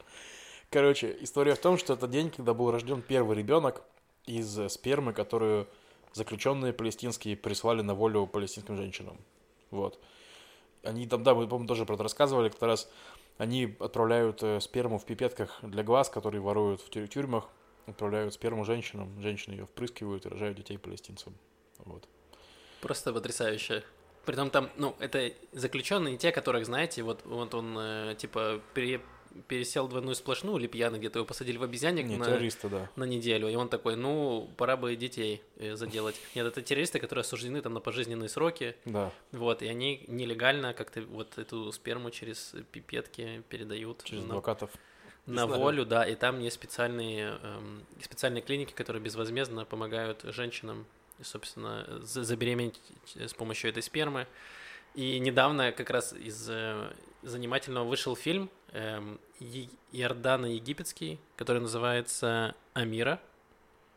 Короче, история в том, что это день, когда был рожден первый ребенок из спермы, которую... Заключенные палестинские прислали на волю палестинским женщинам. Вот. Они там, да, мы, по-моему, тоже про это рассказывали, как-то раз они отправляют сперму в пипетках для глаз, которые воруют в тюрьмах, отправляют сперму женщинам, женщины ее впрыскивают и рожают детей палестинцам. Вот. Просто потрясающе. Притом там, ну, это заключенные те, которых, знаете, вот он, типа, пересел двойную сплошную или пьяный, где-то его посадили в обезьянник на неделю, и он такой, ну, пора бы детей заделать. Нет, это террористы, которые осуждены там на пожизненные сроки, да. Вот, и они нелегально как-то вот эту сперму через пипетки передают. Через адвокатов. На волю, да, и там есть специальные клиники, которые безвозмездно помогают женщинам, собственно, забеременеть с помощью этой спермы. И недавно как раз из занимательного вышел фильм иордано-египетский, который называется «Амира».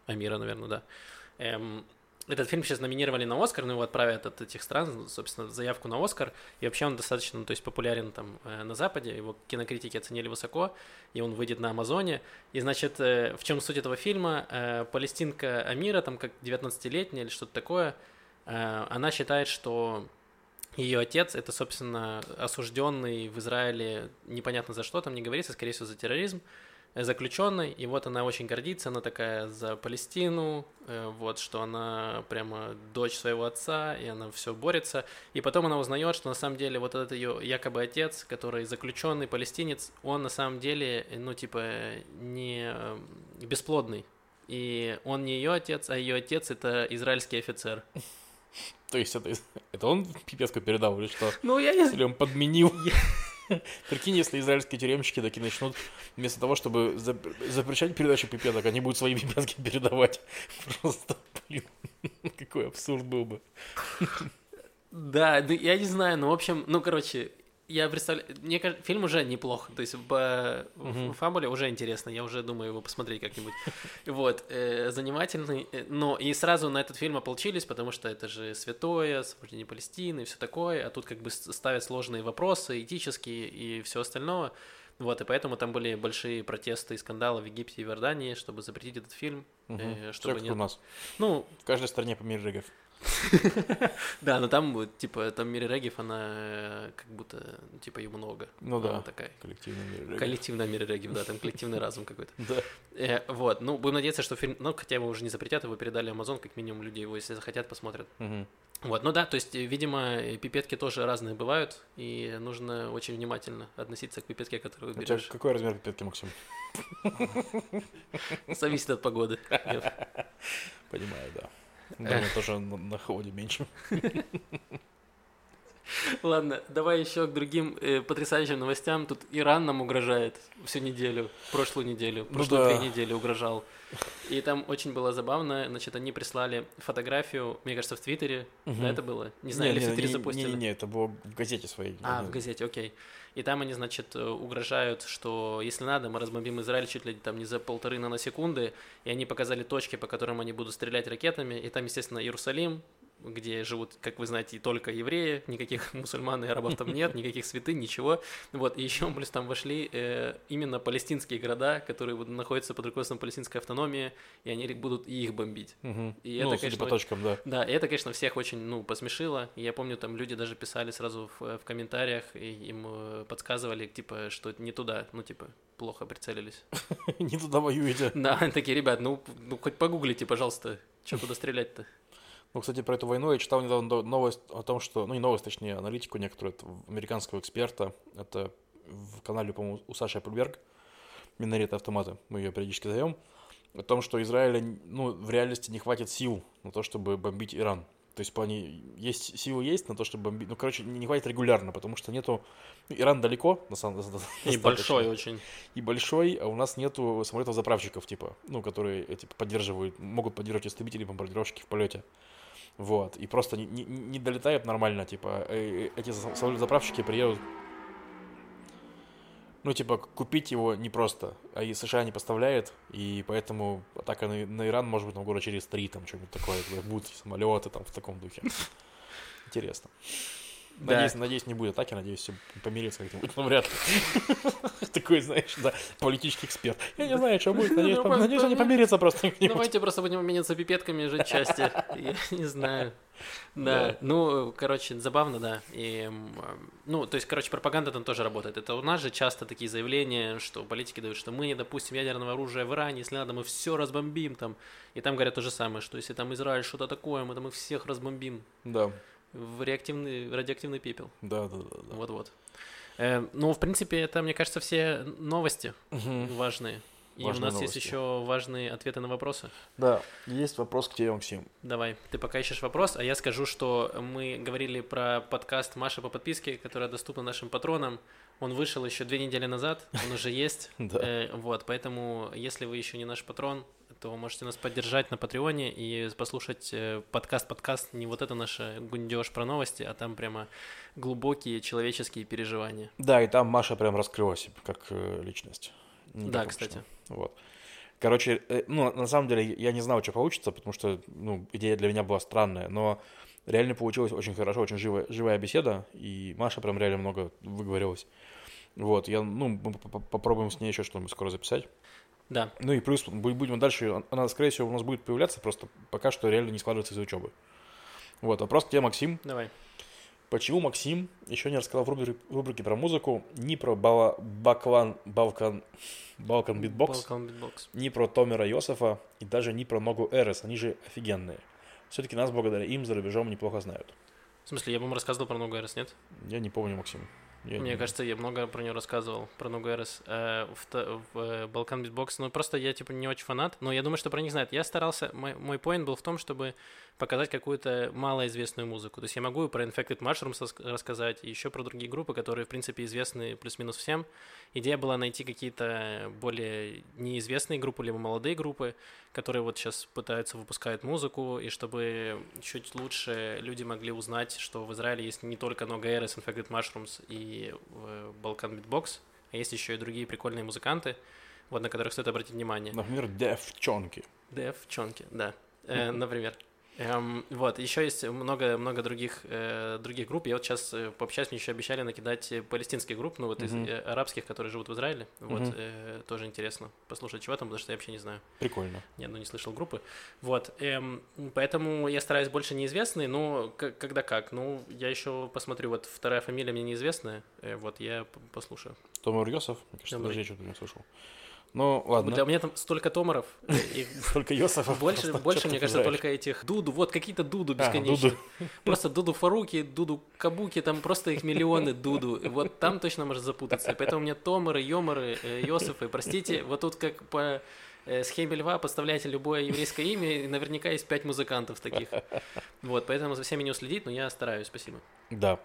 «Амира», наверное, да. Этот фильм сейчас номинировали на «Оскар», но его отправят от этих стран, собственно, заявку на «Оскар». И вообще он достаточно, ну, то есть популярен там на Западе, его кинокритики оценили высоко, и он выйдет на Амазоне. И, значит, в чем суть этого фильма? Палестинка Амира, там как 19-летняя или что-то такое, она считает, что... Ее отец, это, собственно, осужденный в Израиле, непонятно за что, там не говорится, скорее всего, за терроризм, заключенный. И вот она очень гордится, она такая за Палестину, вот, что она прямо дочь своего отца, и она все борется. И потом она узнает, что на самом деле вот этот ее якобы отец, который заключенный палестинец, он на самом деле, ну, типа, не бесплодный. И он не ее отец, а ее отец – это израильский офицер. То есть это он пипецку передал или что? Ну, я не знаю. Или он подменил? Прикинь, если израильские тюремщики такие начнут, вместо того, чтобы запрещать передачу пипеток, они будут свои пипетки передавать. Просто, блин, какой абсурд был бы. Да, ну, я не знаю, ну, в общем, ну, короче, я представляю, мне кажется, фильм уже неплох, то есть по фабуле уже интересно, я уже думаю его посмотреть как-нибудь, вот, занимательный, но и сразу на этот фильм ополчились, потому что это же святое, освобождение Палестины и все такое, а тут как бы ставят сложные вопросы, этические и все остальное, вот, и поэтому там были большие протесты и скандалы в Египте и в Иордании, чтобы запретить этот фильм, чтобы все как у нас, ну, в каждой стране по Мири Регев. Да, но там, типа, там Мири Регев, она как будто, типа, ее много. Ну да, такая. Коллективная Мири Регев. Коллективная Мири Регев, да, там коллективный разум какой-то. Да. Вот, ну, будем надеяться, что фильм, ну, хотя его уже не запретят, его передали Амазон, как минимум людей его, если захотят, посмотрят. Вот, ну да, то есть, видимо, пипетки тоже разные бывают, и нужно очень внимательно относиться к пипетке, которую берешь. У тебя какой размер пипетки, Максим? Зависит от погоды. Понимаю, да. Думаю, тоже на ходе меньше. Ладно, давай еще к другим потрясающим новостям. Тут Иран нам угрожает всю неделю, прошлую неделю, прошлые 2 недели угрожал. И там очень было забавно, значит, они прислали фотографию, мне кажется, в Твиттере, да, это было? Не знаю, или в Твиттере запустили? Не, это было в газете своей. А, в газете, окей. И там они, значит, угрожают, что если надо, мы разбомбим Израиль чуть ли там не за 1,5 наносекунды, и они показали точки, по которым они будут стрелять ракетами, и там, естественно, Иерусалим, где живут, как вы знаете, только евреи, никаких мусульман и арабов там нет, никаких святынь, ничего. Вот, и еще плюс там вошли именно палестинские города, которые находятся под руководством палестинской автономии, и они будут и их бомбить. Угу. И это, ну, конечно, судя по точкам, да. Да, и это, конечно, всех очень, ну, посмешило. И я помню, там люди даже писали сразу в комментариях, и им подсказывали, типа, что это не туда, ну, типа, плохо прицелились. Не туда воюете. Да, такие, ребят, ну, хоть погуглите, пожалуйста, что туда стрелять-то. Ну, кстати, про эту войну я читал недавно новость о том, что... Ну, не новость, точнее, аналитику некоторую американского эксперта. Это в канале, по-моему, у Саши Апельберг, «Минареты автомата», мы ее периодически зовем, о том, что Израиля, ну, в реальности не хватит сил на то, чтобы бомбить Иран. То есть в плане есть силы есть на то, чтобы бомбить. Ну, короче, не хватит регулярно, потому что нету... Иран далеко, на самом деле. И большой очень. И большой, а у нас нету самолетов-заправщиков, типа, ну, которые типа, поддерживают, могут поддерживать истребители, бомбардировщики в полете. Вот, и просто не долетает нормально, типа, эти самолеты-заправщики приедут, ну, типа, купить его непросто, а и США не поставляет, и поэтому атака на Иран может быть, там, года через 3, там, что-нибудь такое, будут самолеты, там, в таком духе. Интересно. Да. Надеюсь, не будет атаки, надеюсь, все помирится как-нибудь, но вряд ли. Такой, знаешь, да, политический эксперт. Я не знаю, что будет, надеюсь, они помирятся просто. Давайте просто будем меняться пипетками уже части, я не знаю. Да, ну, короче, забавно, да. Ну, то есть, короче, пропаганда там тоже работает. Это у нас же часто такие заявления, что политики дают, что мы не допустим ядерного оружия в Иране, если надо, мы все разбомбим там. И там говорят то же самое, что если там Израиль что-то такое, мы там их всех разбомбим. Да. В радиоактивный пепел. Да. Вот-вот. Ну, в принципе, это, мне кажется, все новости важные. И важные у нас новости. Есть еще важные ответы на вопросы. Да, есть вопрос к тебе, Максим. Давай, ты пока ищешь вопрос, а я скажу, что мы говорили про подкаст «Маша по подписке», которая доступна нашим патронам. Он вышел еще 2 недели назад, он уже есть. Вот, поэтому, если вы еще не наш патрон, то вы можете нас поддержать на Патреоне и послушать подкаст, не вот это наше гундёж про новости, а там прямо глубокие человеческие переживания. Да, и там Маша прям раскрылась как личность. Да, кстати. Вот. Короче, ну, на самом деле, я не знал, что получится, потому что, ну, идея для меня была странная, но реально получилось очень хорошо, очень живая беседа, и Маша прям реально много выговорилась. Вот, мы попробуем с ней еще что-нибудь скоро записать. Да. Ну и плюс будем дальше, она, скорее всего, у нас будет появляться, просто пока что реально не складывается из-за учебы. Вот, вопрос к тебе, Максим. Давай. Почему Максим еще не рассказал в рубрике про музыку ни про Balkan Beat Box, ни про Томера Йосефа и даже ни про Nogу Erez, они же офигенные. Все-таки нас благодаря им за рубежом неплохо знают. В смысле, я бы вам рассказывал про Nogу Erez, нет? Я не помню, Максим. Мне кажется, я много про него рассказывал, про Noga Erez в Balkan Beat Box. Ну, просто я, типа, не очень фанат, но я думаю, что про них знают. Я старался, мой поинт был в том, чтобы показать какую-то малоизвестную музыку. То есть я могу и про Infected Mushrooms рассказать, и еще про другие группы, которые, в принципе, известны плюс-минус всем. Идея была найти какие-то более неизвестные группы, либо молодые группы, которые вот сейчас пытаются выпускать музыку, и чтобы чуть лучше люди могли узнать, что в Израиле есть не только Noga Erez, Infected Mushrooms и Balkan Beat Box, а есть еще и другие прикольные музыканты, вот на которых стоит обратить внимание. Например, девчонки. Девчонки, да, например. Вот, еще есть много других групп. Я вот сейчас пообщаюсь, мне еще обещали накидать палестинских групп, ну вот из арабских, которые живут в Израиле. Вот, тоже интересно послушать, чего там, потому что я вообще не знаю. Прикольно. Я, не слышал группы. Вот, поэтому я стараюсь больше неизвестные, но когда как. Ну, я еще посмотрю, вот вторая фамилия мне неизвестная, вот, я послушаю. Томар Йосов? Мне кажется, даже я что-то не слышал. Ну, ладно. Для меня там столько томаров. Столько Йософов. Больше, мне кажется, только этих Дуду. Вот какие-то Дуду бесконечные. Просто Дуду Фаруки, Дуду Кабуки. Там просто их миллионы Дуду. Вот там точно можно запутаться. Поэтому у меня томары, йомары, Йософы. Простите, вот тут как по схеме льва подставляете любое еврейское имя, и наверняка есть 5 музыкантов таких. Вот, поэтому за всеми не уследить, но я стараюсь. Спасибо. Да.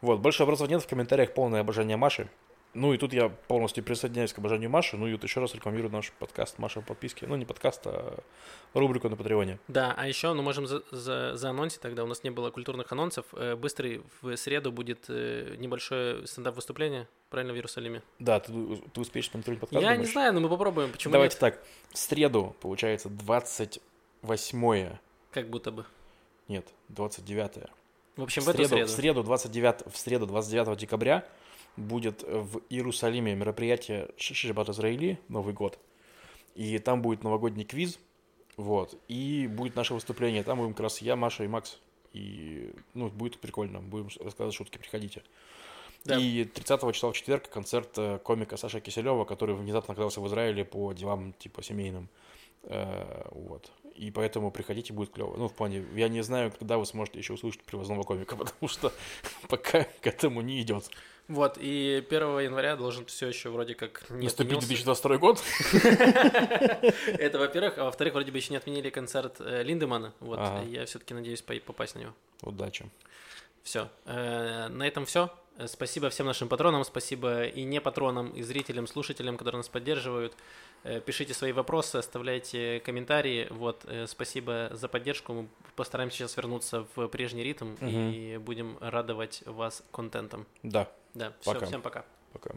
Вот, больше вопросов нет. В комментариях полное обожание Маши. Ну и тут я полностью присоединяюсь к обожанию Маши. Ну и вот еще раз рекламирую наш подкаст «Маша в подписке». Ну не подкаст, а рубрику на Патреоне. Да, а еще, можем заанонсить тогда. У нас не было культурных анонсов. Быстрый, в среду будет небольшое стендап-выступление, правильно, в Иерусалиме? Да, ты успеешь монтировать подкаст? Я не знаю, но мы попробуем. Почему Давайте нет? так, в среду, получается, 28-е. Как будто бы. Нет, 29-е. В общем, в среду 29 декабря будет в Иерусалиме мероприятие «Шаббат Израили», Новый год. И там будет новогодний квиз, вот, и будет наше выступление. Там будем как раз я, Маша и Макс. И, будет прикольно, будем рассказывать шутки, приходите. Да. И 30 числа в четверг концерт комика Саши Киселёва, который внезапно оказался в Израиле по делам типа семейным. Вот. И поэтому приходите, будет клево. В плане, я не знаю, когда вы сможете еще услышать привозного комика, потому что пока к этому не идет. Вот, и 1 января должен все еще вроде как не наступить 2022 год. Это, во-первых. А во-вторых, вроде бы еще не отменили концерт Линдемана. Вот, я все-таки надеюсь попасть на него. Удачи. Все. На этом все. Спасибо всем нашим патронам, спасибо и не патронам, и зрителям, слушателям, которые нас поддерживают. Пишите свои вопросы, оставляйте комментарии. Вот, спасибо за поддержку. Мы постараемся сейчас вернуться в прежний ритм и будем радовать вас контентом. Да. Да. Все, пока. Всем пока. Пока.